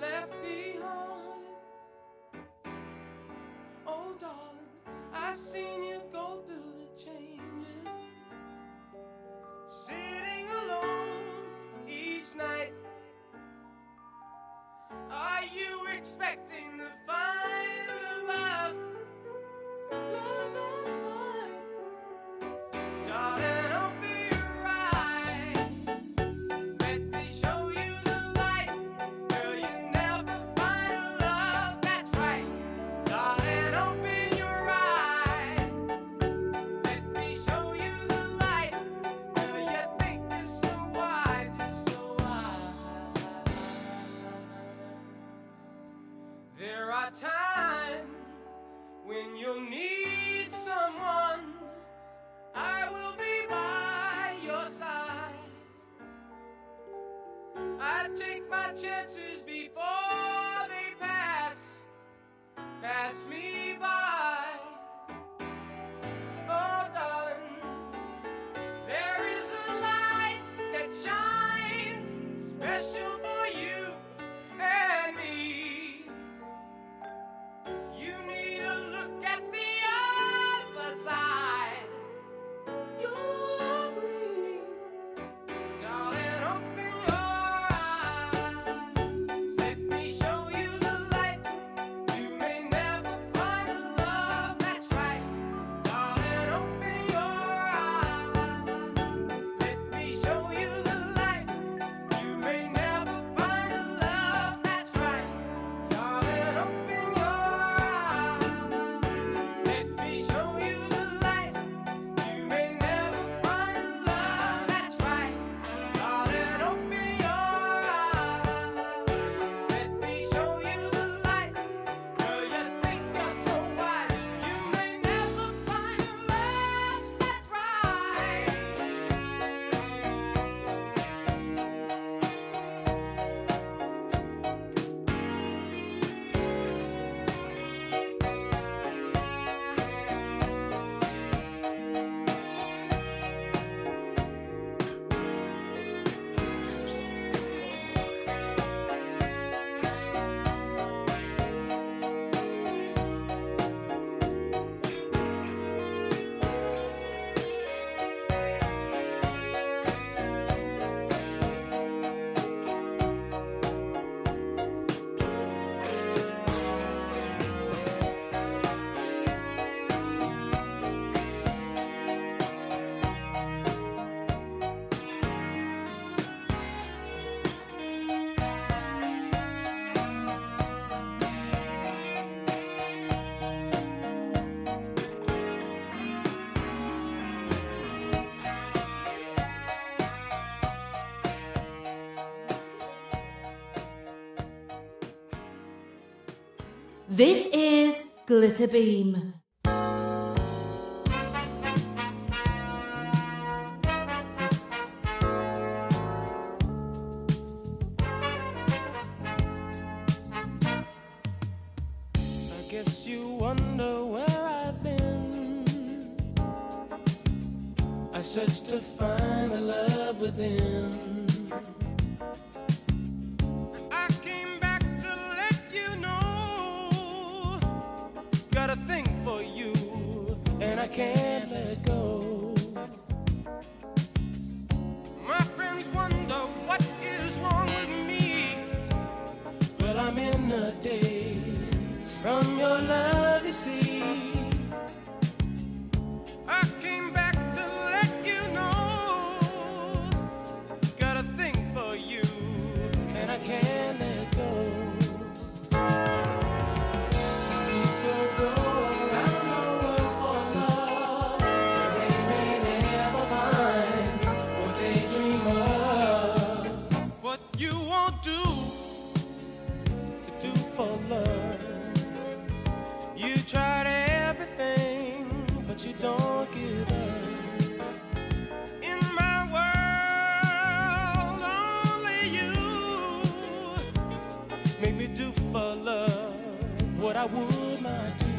left behind. Oh darling, I seen you go through the changes, sitting alone each night. Are you expecting to find the love? Love is mine, darling. I'll be right. Let me show you the love. When you'll need someone, I will be by your side. I take my chances before they pass, pass me by. Oh, darling, there is a light that shines special for you and me. You need to look at the other side. You'll be, darling. This is Glitter Beam. I would not do,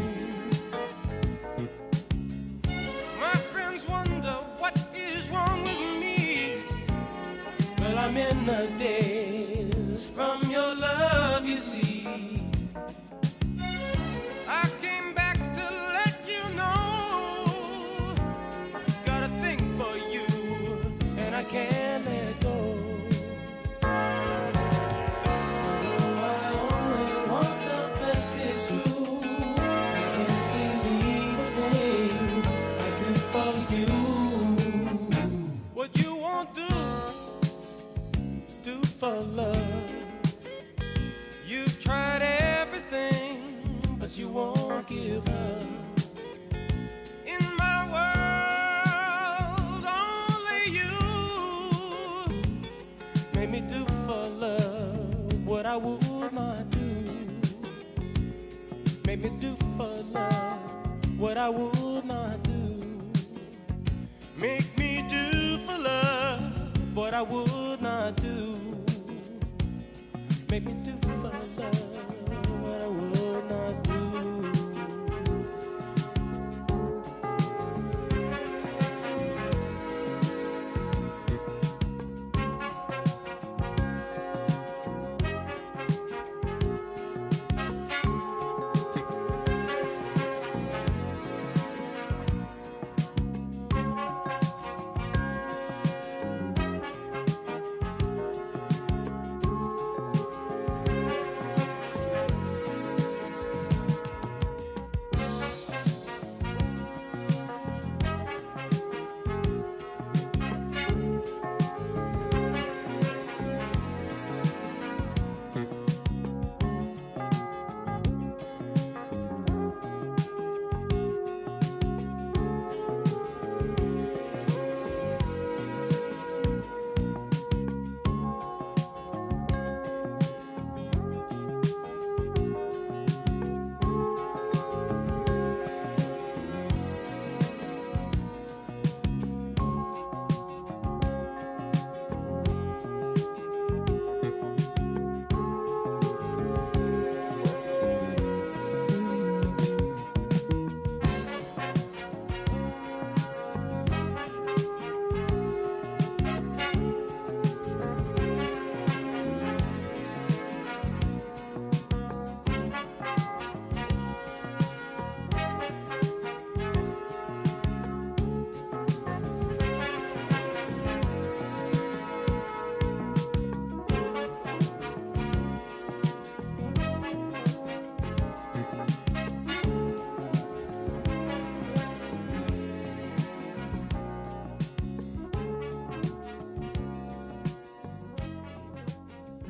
made me do for love. what I would not do. Make me do for love what I would not do. Make me do for love what I would not do.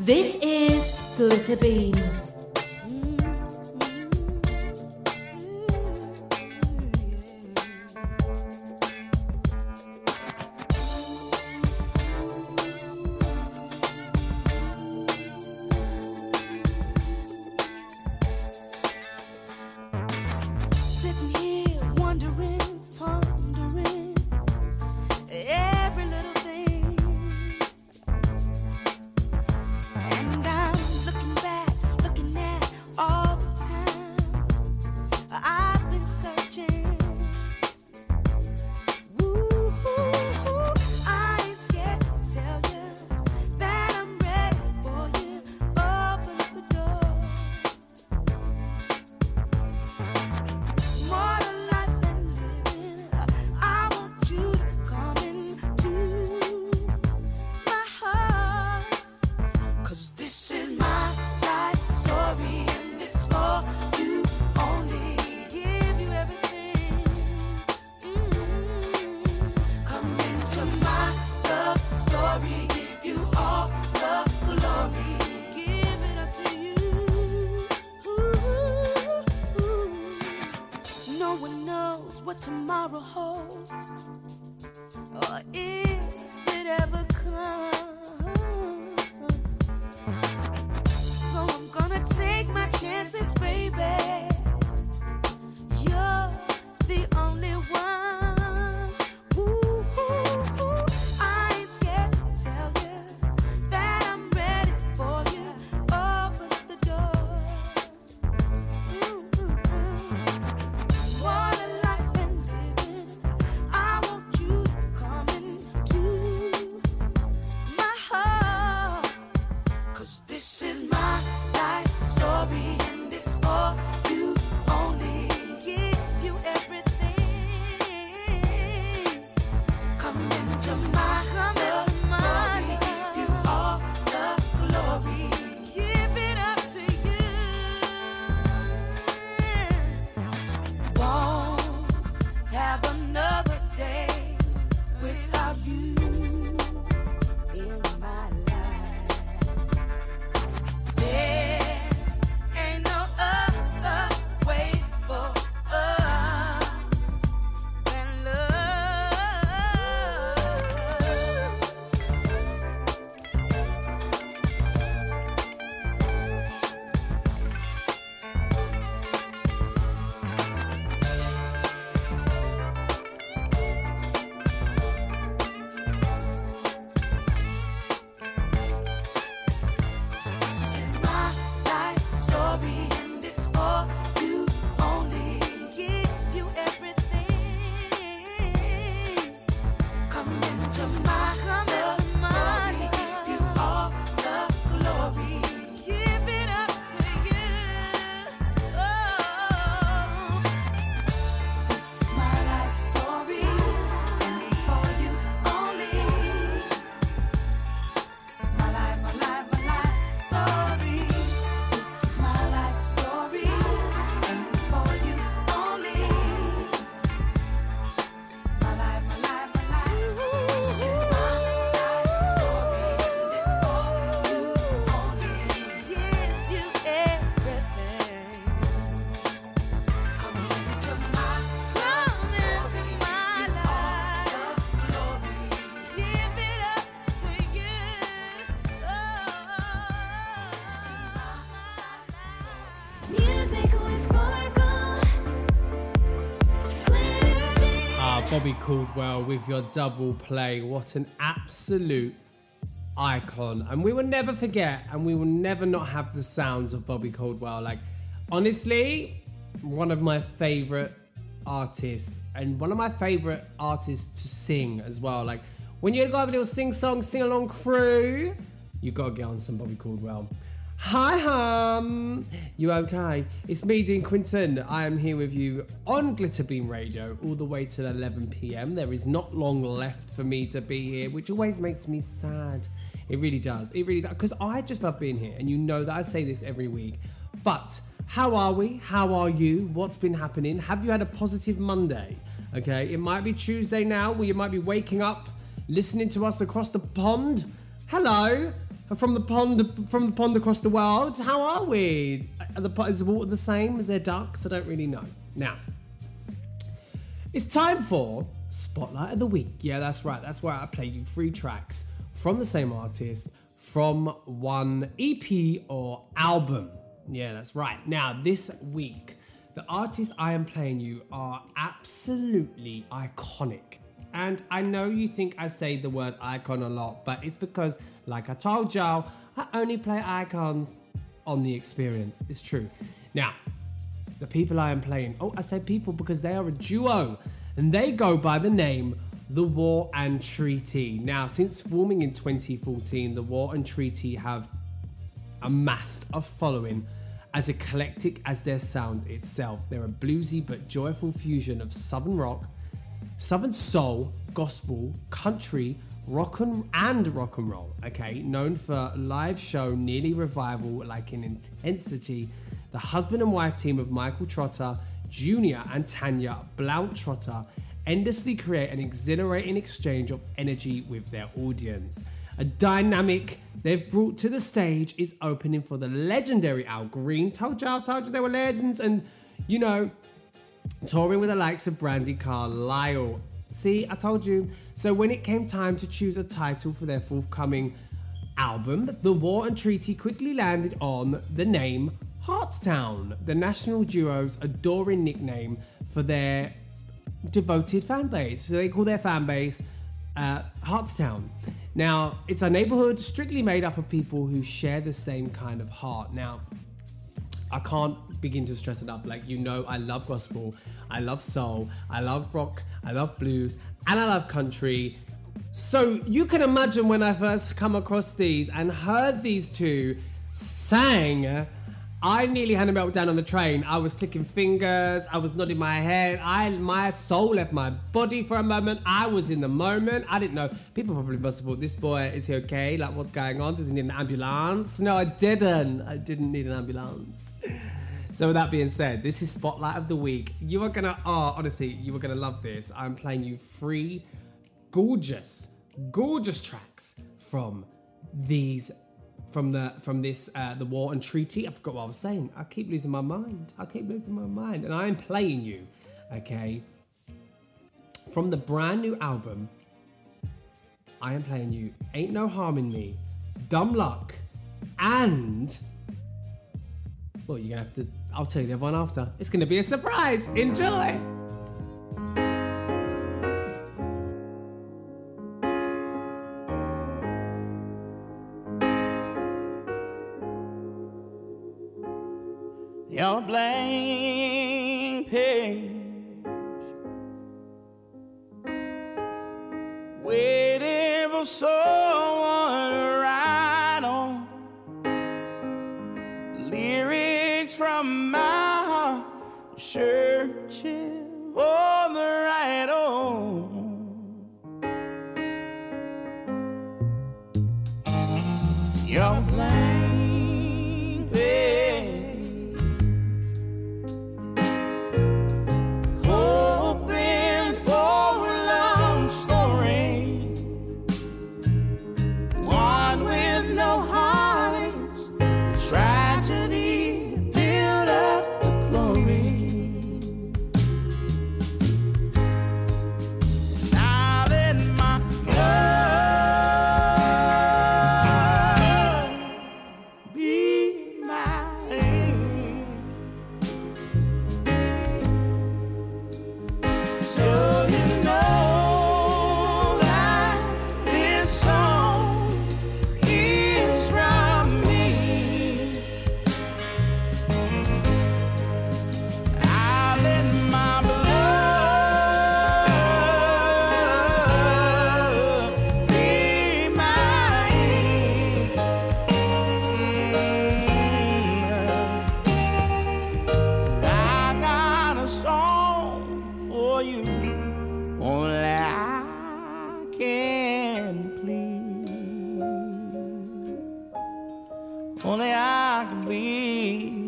This is Glitter Beam. This is my life story and it's all you Bobby Caldwell with your double play. What an absolute icon. And we will never forget, and we will never not have the sounds of Bobby Caldwell. Like, honestly, one of my favorite artists, and one of my favorite artists to sing as well. Like, when you go have a little sing song, sing along crew, you gotta get on some Bobby Caldwell. Hi hum, you okay? It's me, Dean Quinton. I am here with you on Glitter Beam Radio all the way till eleven p m. There is not long left for me to be here, which always makes me sad. It really does, it really does, because I just love being here, and you know that I say this every week. But how are we? How are you? What's been happening? Have you had a positive Monday? Okay, it might be Tuesday now, where you might be waking up, listening to us across the pond. Hello. From the pond, from the pond across the world. How are we? Are the, is the water the same? Is there ducks? I don't really know. Now, it's time for Spotlight of the Week. Yeah, that's right. That's where I play you three tracks from the same artist from one E P or album. Yeah, that's right. Now, this week, the artists I am playing you are absolutely iconic. And I know you think I say the word icon a lot, but it's because, like I told y'all, I only play icons on The Experience. It's true. Now, the people I am playing, oh, I say people because they are a duo, and they go by the name The War and Treaty. Now, since forming in twenty fourteen, The War and Treaty have amassed a following as eclectic as their sound itself. They're a bluesy but joyful fusion of southern rock, southern soul, gospel, country, rock and, and rock and roll, okay? Known for live show nearly revival, like in intensity, the husband and wife team of Michael Trotter Junior and Tanya Blount Trotter endlessly create an exhilarating exchange of energy with their audience. A dynamic they've brought to the stage is opening for the legendary Al Green. Told y'all, told you they were legends, and, you know, touring with the likes of Brandy Carlile. See, I told you. So when it came time to choose a title for their forthcoming album, The War and Treaty quickly landed on the name Heartstown, the national duo's adoring nickname for their devoted fan base. So they call their fan base uh, Heartstown. Now, it's a neighborhood strictly made up of people who share the same kind of heart. Now, I can't begin to stress it up. Like, you know, I love gospel, I love soul, I love rock, I love blues, and I love country. So you can imagine when I first come across these and heard these two sang, I nearly had a meltdown on the train. I was clicking fingers, I was nodding my head, I my soul left my body for a moment. I was in the moment. I didn't know. People probably must have thought, this boy, is he okay? Like, what's going on? Does he need an ambulance? No, I didn't. I didn't need an ambulance. So with that being said, this is Spotlight of the Week. You are gonna, oh, honestly, you are gonna love this. I'm playing you three gorgeous, gorgeous tracks from these, from the, from this, uh, The War and Treaty. I forgot what I was saying. I keep losing my mind. I keep losing my mind. And I am playing you, okay, from the brand new album, I am playing you Ain't No Harm in Me, Dumb Luck, and, well, you're gonna have to, I'll tell you the other one after. It's gonna be a surprise. Enjoy. Your blank page, waiting for someone to write on the lyrics from my heart, searching for the right one. Your blank. only I could be,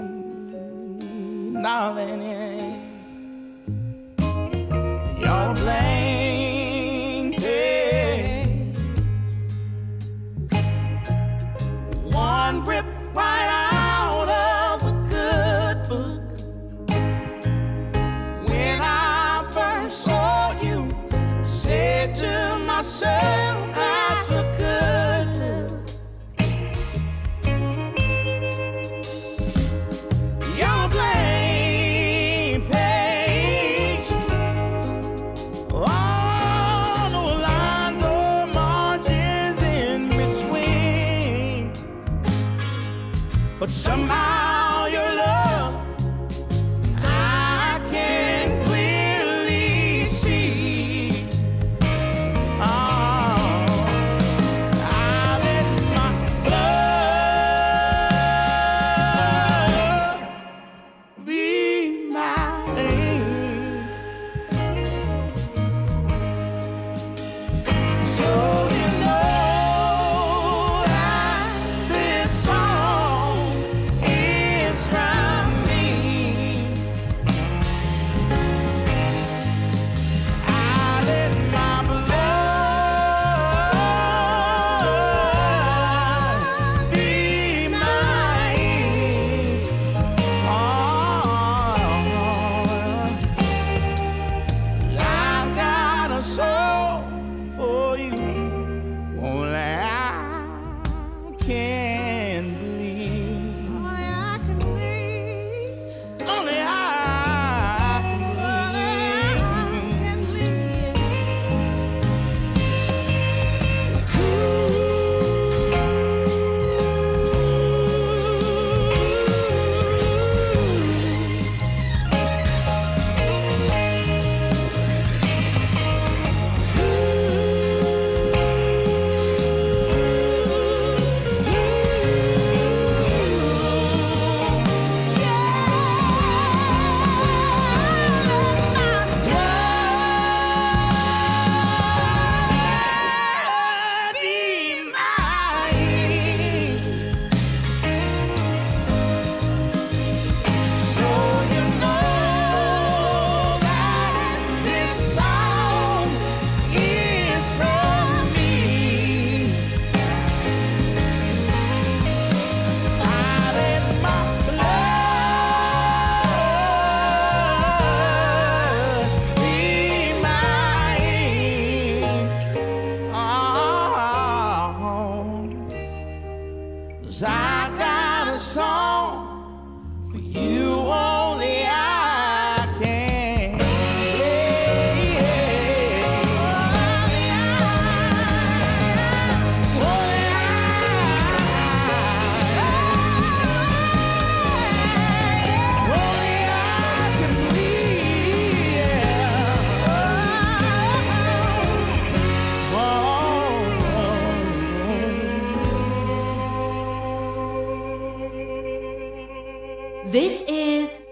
darling, yeah. Your blank page, one rip right out of a good book. When I first saw you, I said to myself, that's a good look. Your blank page, all those lines or margins in between, but somehow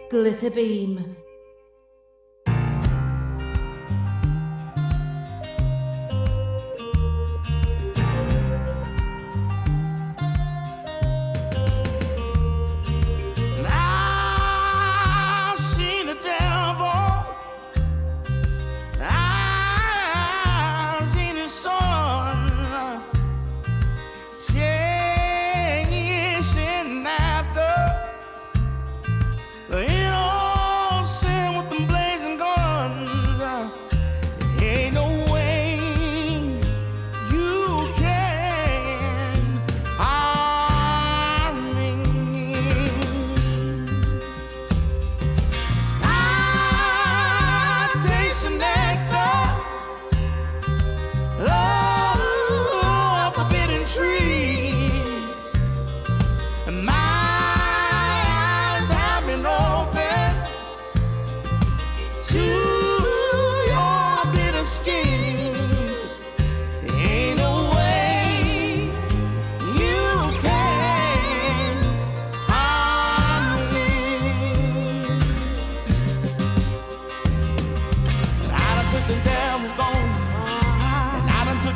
Glitter Beam.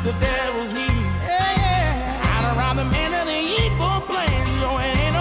The devil's heat. Yeah, yeah. Out around the man of the evil plan, your hand.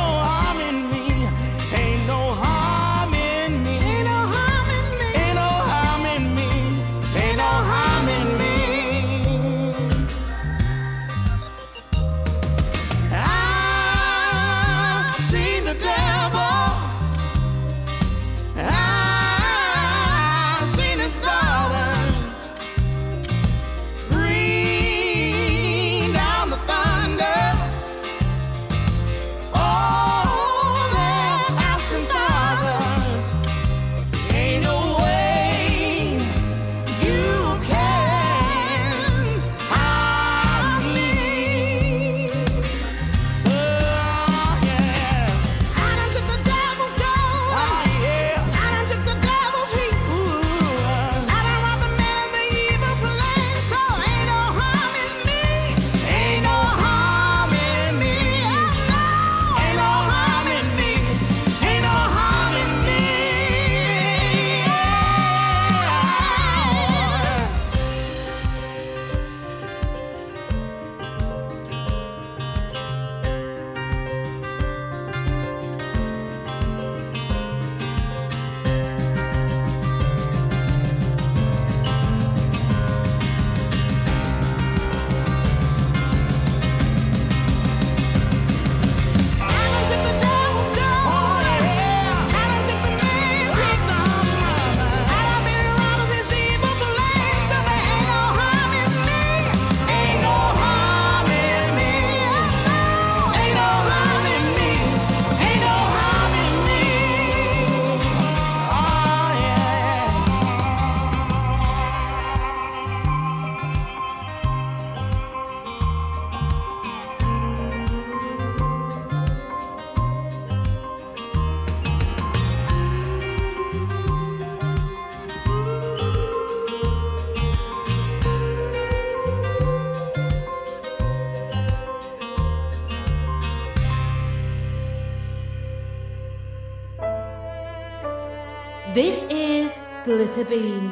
This is Glitter Beam.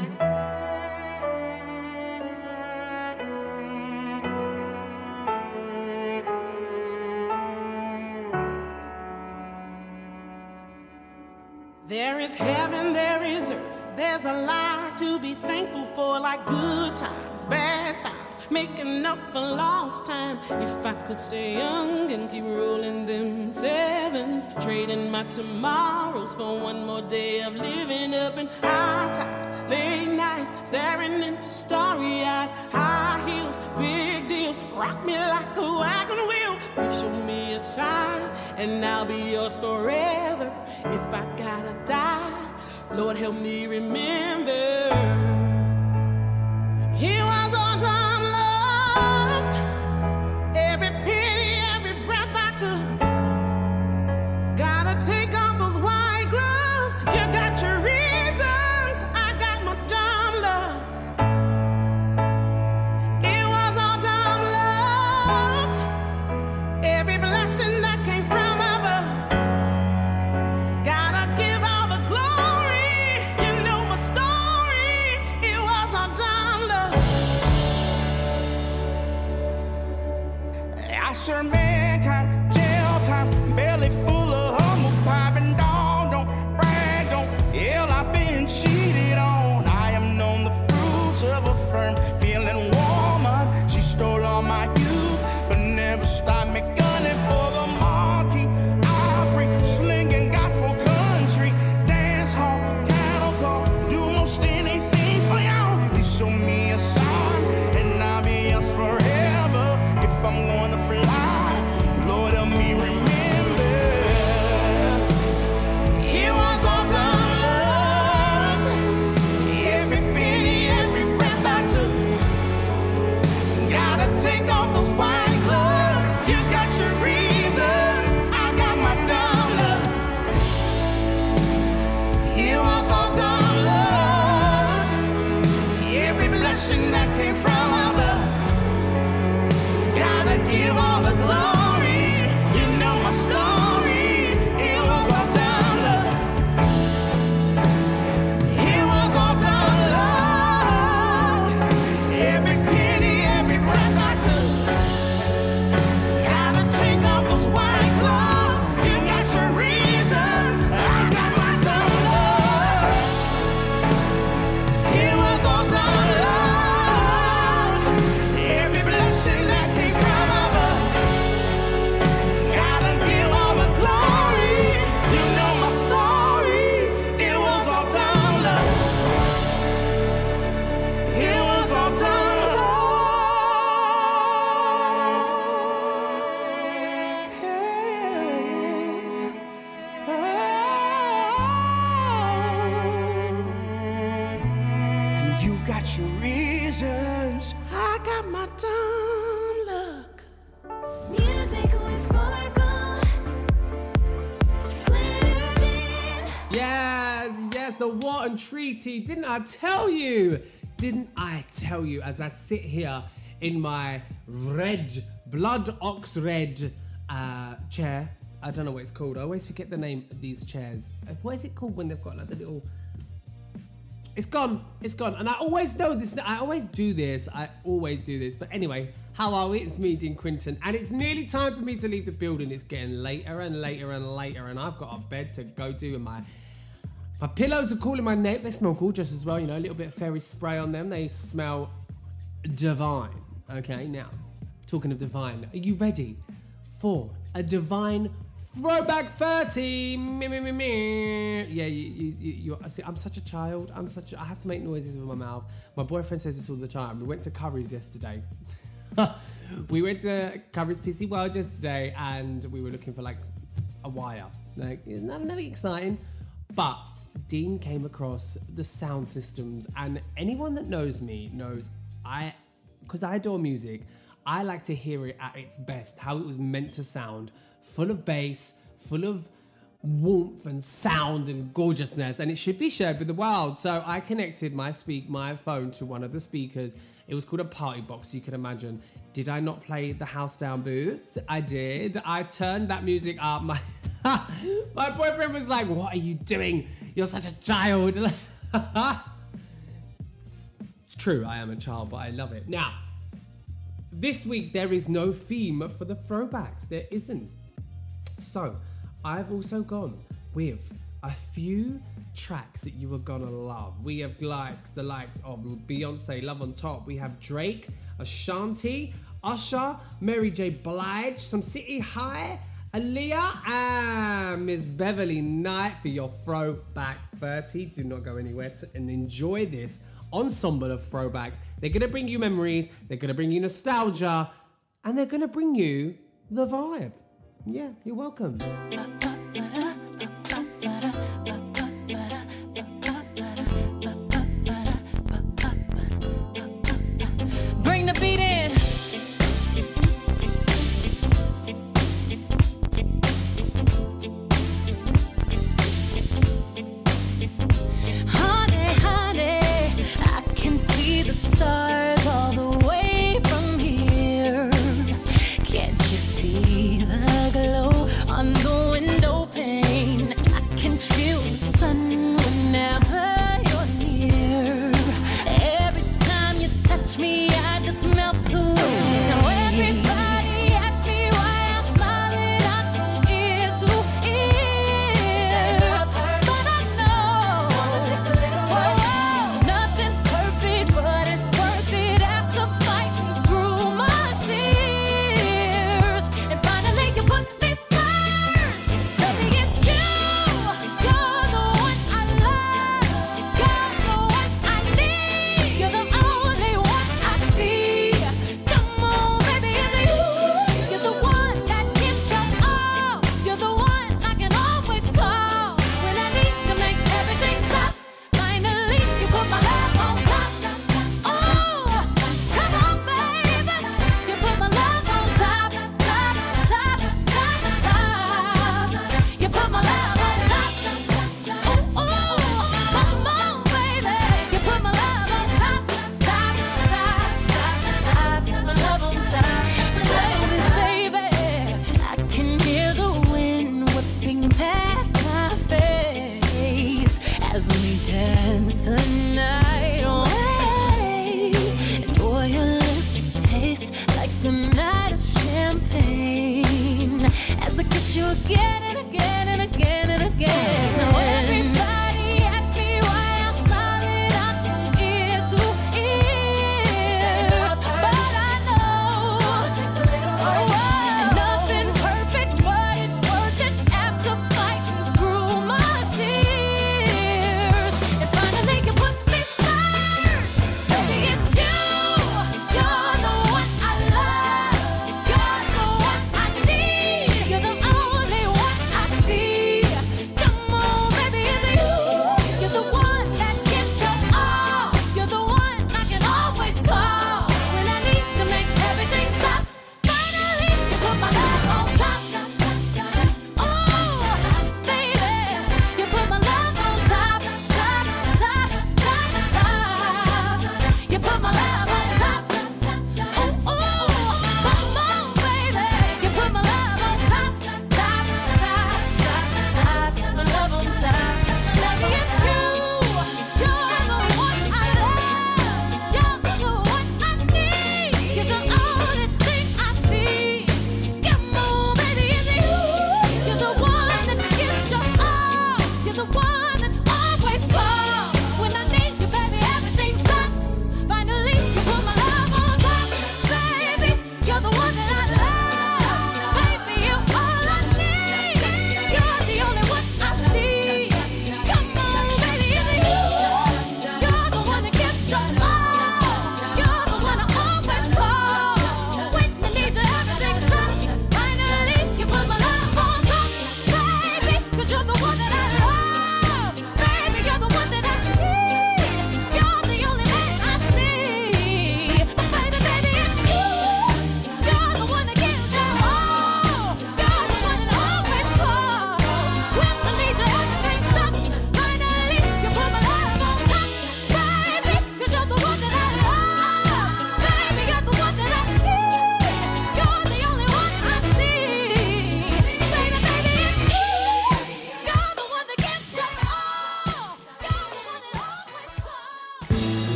There is heaven, there is earth. There's a lot to be thankful for, like good times, bad times, making up for lost time. If I could stay young and keep rolling them sevens, trading my tomorrows for one more day of living up in high times, late nights, staring into starry eyes, high heels, big deals, rock me like a wagon wheel. Please show me a sign and I'll be yours forever. If I gotta die, Lord, help me remember. He was on time, Lord. Every penny, every breath I took. Gotta take off those white gloves. You got your reasons. I got my dumb luck. It was on time, Lord. Every blessing that came from. Your mankind, jail time, belly full of humble pie and dog. Don't brag, don't yell, I've been cheated on. I am known the fruits of a firm, feeling woman. She stole all my youth, but never stopped me gunning for the marquee. I bring slinging gospel country, dance hall, cattle call, do most anything for y'all. You show me a sign, and I'll be yours forever. If I'm going to fly, Treaty, didn't I tell you? Didn't I tell you? As I sit here in my red, blood ox red uh, chair, I don't know what it's called. I always forget the name of these chairs. What is it called when they've got like the little? It's gone. It's gone. And I always know this. I always do this. I always do this. But anyway, how are we? It's me, Dean Quinton, and it's nearly time for me to leave the building. It's getting later and later and later, and I've got a bed to go to and my. My pillows are calling my name. They smell gorgeous as well, you know, a little bit of fairy spray on them. They smell divine. Okay, now, talking of divine, are you ready for a divine throwback thirty? Me, me, me, me. Yeah, you, you, you, see, I'm such a child. I'm such a, I have to make noises with my mouth. My boyfriend says this all the time. We went to Curry's yesterday. We went to Curry's P C World yesterday and we were looking for like a wire. Like, isn't that nothing exciting? But Dean came across the sound systems, and anyone that knows me knows I, because I adore music, I like to hear it at its best, how it was meant to sound, full of bass, full of warmth and sound and gorgeousness, and it should be shared with the world. So I connected my speak, my phone to one of the speakers. It was called a party box, you can imagine. Did I not play the house down boots? I did. I turned that music up. My My boyfriend was like, what are you doing? You're such a child. It's true, I am a child, but I love it. Now, this week there is no theme for the throwbacks. There isn't. So, I've also gone with a few tracks that you are gonna love. We have likes, the likes of Beyonce, Love on Top. We have Drake, Ashanti, Usher, Mary J. Blige, some City High, Aaliyah, and Miss Beverly Knight for your Throwback thirty. Do not go anywhere to, and enjoy this ensemble of throwbacks. They're gonna bring you memories, they're gonna bring you nostalgia, and they're gonna bring you the vibe. Yeah, you're welcome.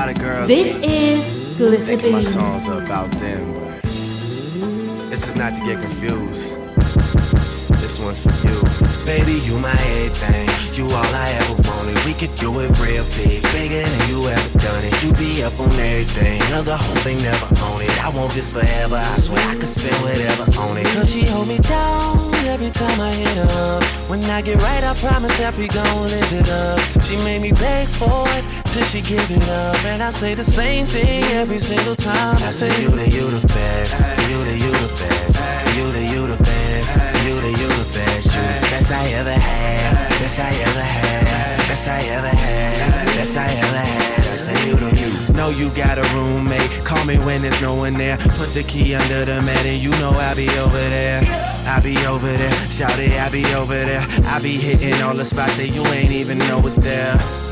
lot of girls. This is Glitter Beam. My songs are about them, but this is not to get confused. This one's for you. Baby, you my everything. You all I ever wanted. We could do it real big, bigger than you ever done it. You be up on everything, other whole thing never own it. I want this forever, I swear I could spend whatever on it. Cause she hold me down every time I hit up. When I get right, I promise that we gon' live it up. She made me beg for it till she give it up. And I say the same thing every single time. I say you the, you the best, you the, you the best. You the, you the best, you the, you the best, you the best I ever had, best I ever had, best I ever had, best I ever had, I say you the, you know you got a roommate, call me when there's no one there, put the key under the mat and you know I'll be over there, I'll be over there, shout it, I'll be over there, I'll be hitting all the spots that you ain't even know was there.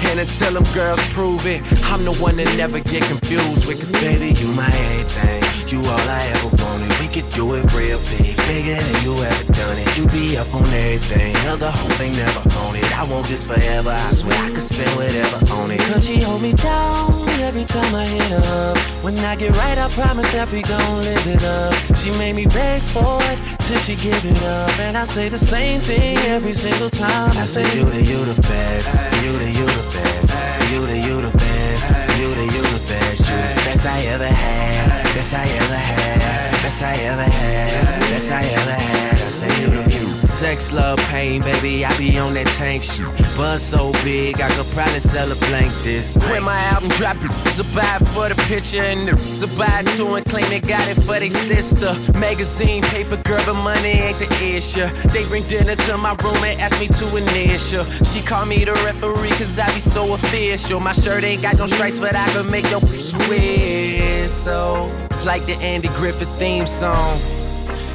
And until them girls prove it, I'm the one that never get confused with. Cause baby, you my everything, you all I ever wanted. We could do it real big, bigger than you ever done it. You be up on everything, other whole thing never own it. I want this forever, I swear I could spend whatever on it. Cause she hold me down every time I hit up. When I get right, I promise that we gon' live it up. She made me beg for it till she give it up, and I say the same thing every single time. I say you the, you the best, you the, you the best, you the, you the best, you the, you the best, you the best I ever had, best I ever had, best I ever had, best I ever had. I say you the, you. Sex, love, pain, baby, I be on that tank shit. Buzz so big, I could probably sell a blank this. When my album drop it, survive for the picture and the buy two and claim they got it for they sister. Magazine, paper, girl, but money ain't the issue. They bring dinner to my room and ask me to initial. She call me the referee cause I be so official. My shirt ain't got no stripes, but I can make your whistle. Like the Andy Griffith theme song.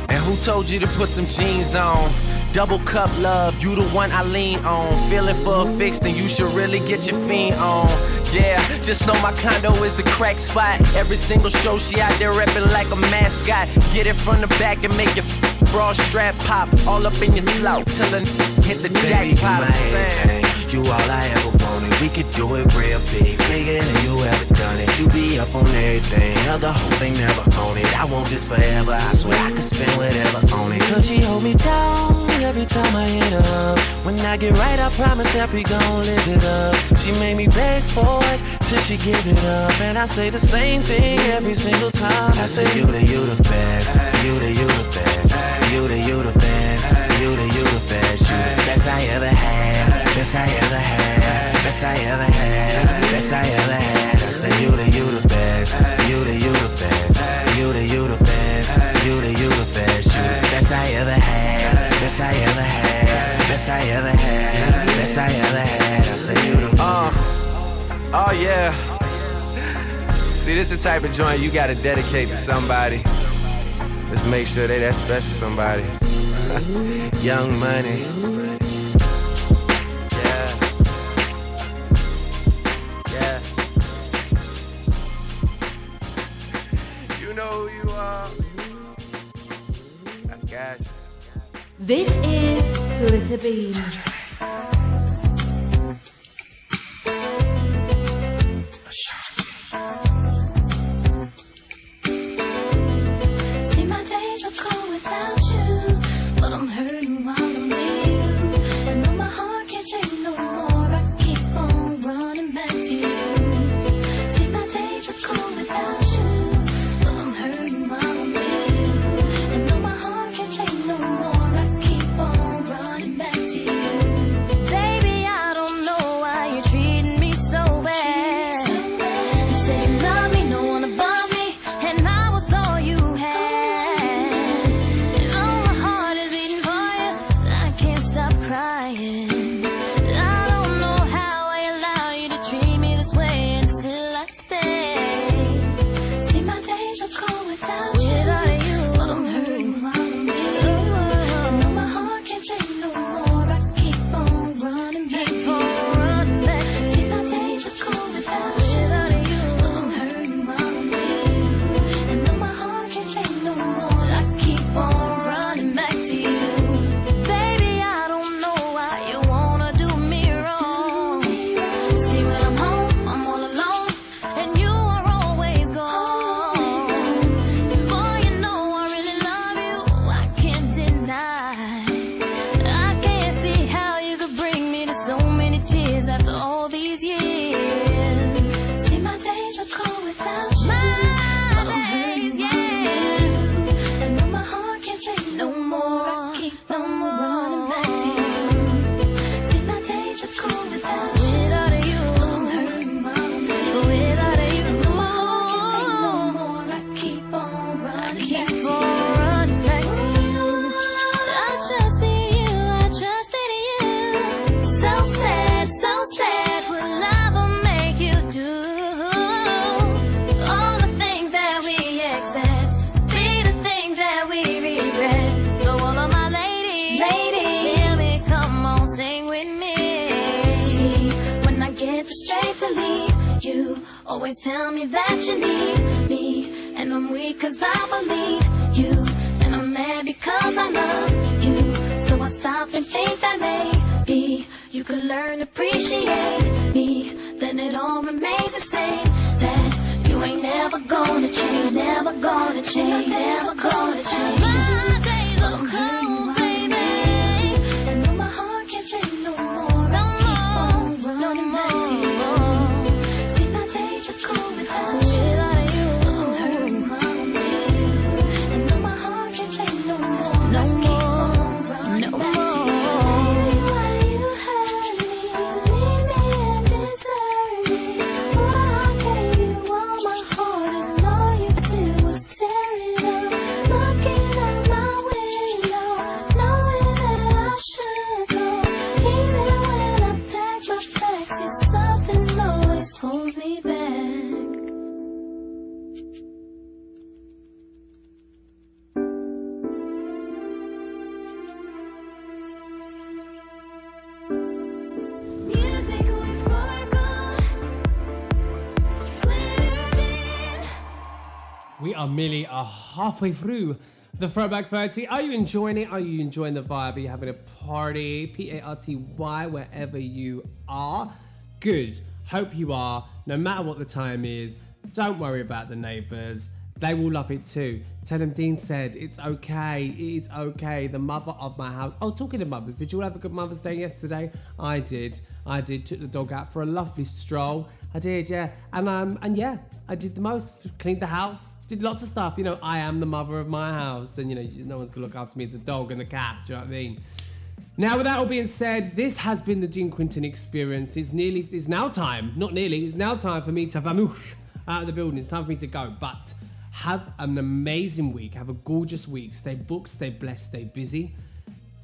And who told you to put them jeans on? Double cup love, you the one I lean on. Feeling for a fix, then you should really get your fiend on. Yeah, just know my condo is the crack spot. Every single show she out there reppin' like a mascot. Get it from the back and make your bra strap pop. All up in your slouch till the hit the jackpot. You all I ever wanted, we could do it real big, bigger than you ever done it. You be up on everything, other whole thing never own it. I want this forever, I swear I could spend whatever on it. Cause she hold me down every time I hit up. When I get right, I promise that we gon' live it up. She made me beg for it till she give it up, and I say the same thing every single time. I say you the, you the best, you the, you the best, you the, you the best, you the, you the best, you the best I ever had. Best I ever had, best I ever had, best I ever had. I say you the, you the best, you the, you the best, you the, you the best, you the, you the best, you the best I ever had, best I ever had, best I ever had, best I ever had. I say you the best. Oh yeah. See, this is the type of joint you gotta dedicate to somebody. Let's make sure they that special somebody. Young Money. This is Glitter Beam. See, my days are cold without you, but I'm hurting while I'm with you. And though my heart can't take no more, I keep on running back to you. See, my days are cold without you, but I'm hurting while I'm with you. And though my heart can't take no more, I keep on running back to you. Merely are halfway through the Throwback thirty. Are you enjoying it? Are you enjoying the vibe? Are you having a party? P A R T Y, wherever you are. Good. Hope you are. No matter what the time is, don't worry about the neighbours. They will love it too. Tell them Dean said, it's okay, it is okay, the mother of my house. Oh, talking to mothers, did you all have a good Mother's Day yesterday? I did, I did, took the dog out for a lovely stroll. I did, yeah, and um, and yeah, I did the most, cleaned the house, did lots of stuff. You know, I am the mother of my house, and you know, no one's gonna look after me, it's a dog and a cat, do you know what I mean? Now, with that all being said, this has been the Dean Quinton Experience. It's nearly, it's now time, not nearly, it's now time for me to vamoosh out of the building, it's time for me to go, but have an amazing week. Have a gorgeous week. Stay booked, stay blessed, stay busy.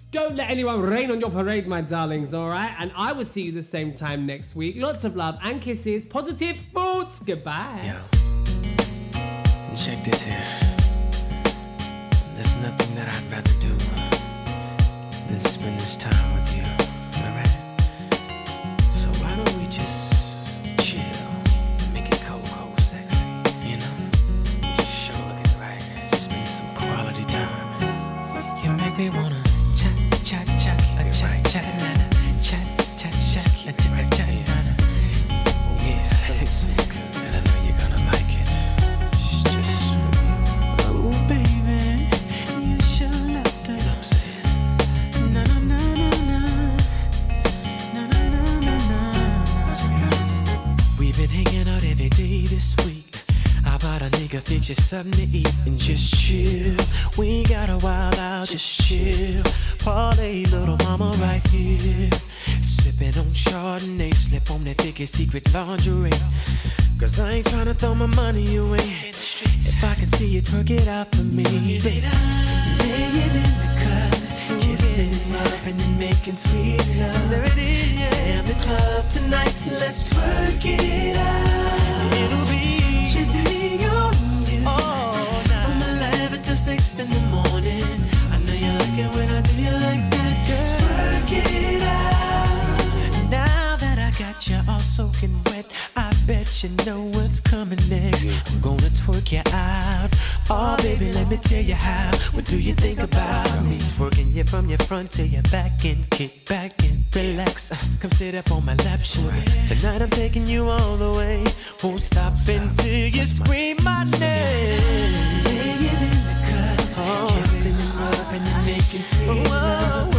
Don't let anyone rain on your parade, my darlings, all right? And I will see you the same time next week. Lots of love and kisses. Positive thoughts. Goodbye. Yo. Check this here. There's nothing that I'd rather do than spend this time with you, all right? So why don't we just... We wanna chat, chat, chat, chat, chat, nana, chat, chat, chat, chat, chat, nana. Yes, it's so good, and I know you're gonna like it. It's just, oh baby, you should love that. You know what I'm saying? Na na na na na, na na na na na. We've been hanging out every day this week. I bought a nigga fix you something to eat and just chill. We ain't got a wild out, just chill. Parlay little mama right here. Sippin' on Chardonnay, slip on that thickest secret lingerie. Cause I ain't tryna throw my money away. If I can see you twerk it out for me, baby. Laying in the cup, kissing, rubbing and making sweet love. Damn the club tonight, let's twerk it out. It'll be just me on you, all night. From eleven to six in the morning. I know you're looking when I do you like that, girl. Work it out. Now that I got you all soaking wet, I've bet you know what's coming next. I'm gonna twerk you out. Oh baby, let me tell you how. What do you think about me? Twerking you from your front to your back and kick back and relax. Come sit up on my lap, sugar. Tonight I'm taking you all the way. Won't stop until you scream my name. Laying in the cup, kissing and rubbing and making sweet love.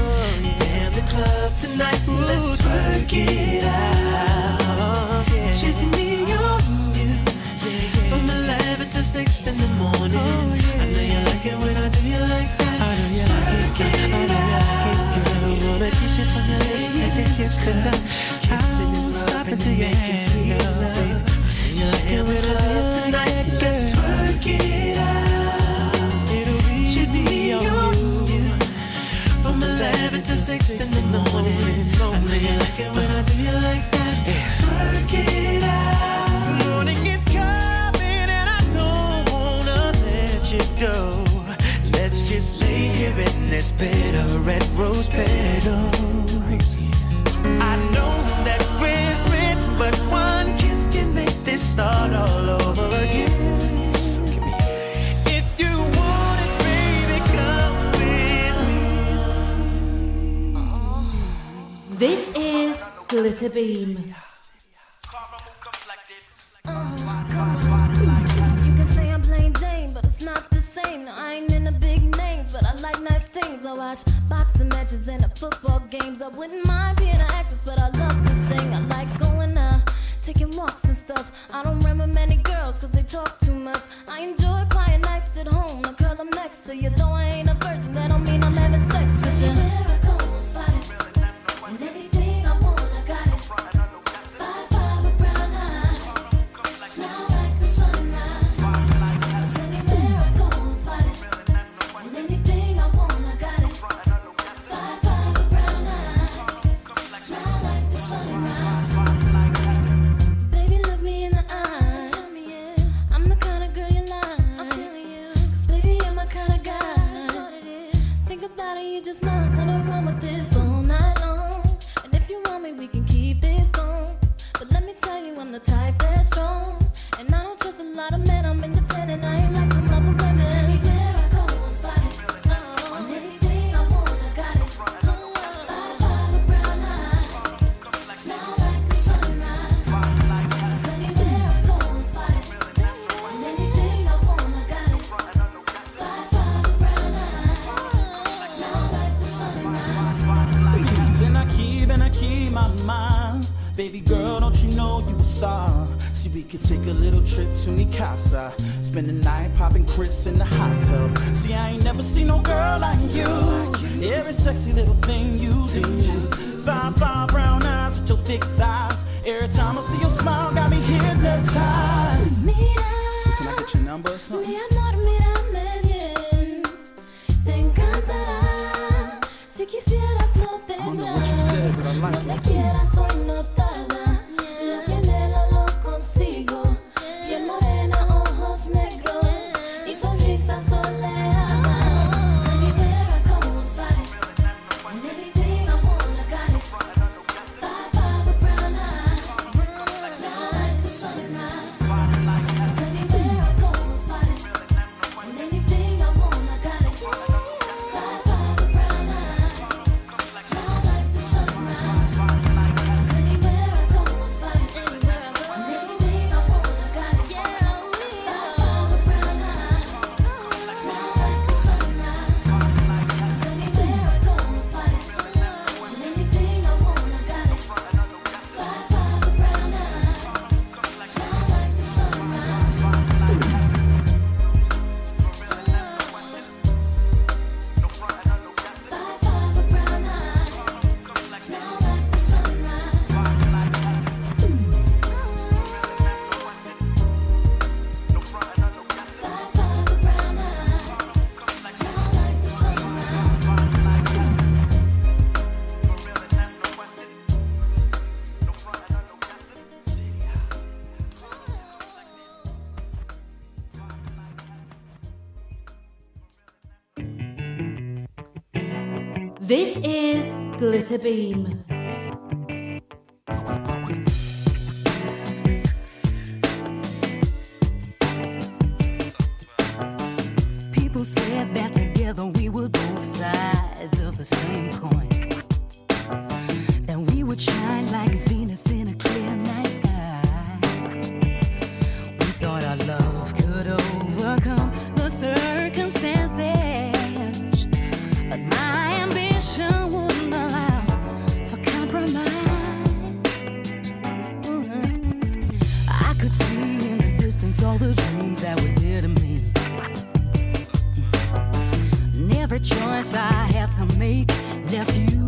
Damn the club tonight, let's twerk it out. Just me on you, from eleven to six in the morning. I know you like it when I do you like that. I know you like it, I know you like it. Cause I don't wanna kiss it from your lips, take it, hips and up. Kissing and rubbing and making sweet love. And you like it when I do it tonight, let's twerk it out. Just me on you, from eleven to six in the morning. I know you like it when I do you like that. Work it out. Morning is coming and I don't wanna let you go. Let's just lay here in this bed of red rose petals. I know that we're split, but one kiss can make this start all over again. If you want it, baby, come with me. This is Glitter Beam. Boxing matches and the football games. I wouldn't mind being an actress, but I love this thing. I like going out, taking walks and stuff. I don't remember many girls cause they talk too much. I enjoy quiet nights at home. Now girl, I'm next to you. Though I ain't a virgin, that don't mean I'm having sex with you. Baby girl, don't you know you a star? See, we could take a little trip to Mikasa. Spend the night popping Chris in the hot tub. See, I ain't never seen no girl like you. Every sexy little thing you do. Fine, fine brown eyes with your thick thighs. Every time I see your smile, got me hypnotized. So can I get your number or something? I don't know what you said, but I like it. This is Glitter Beam. the same coin. Then we would shine like Venus in a clear night sky. We thought our love could overcome the circumstances, but my ambition wouldn't allow for compromise. Mm-hmm. I could see in the distance all the dreams that were dear to me. Every choice I had to make left you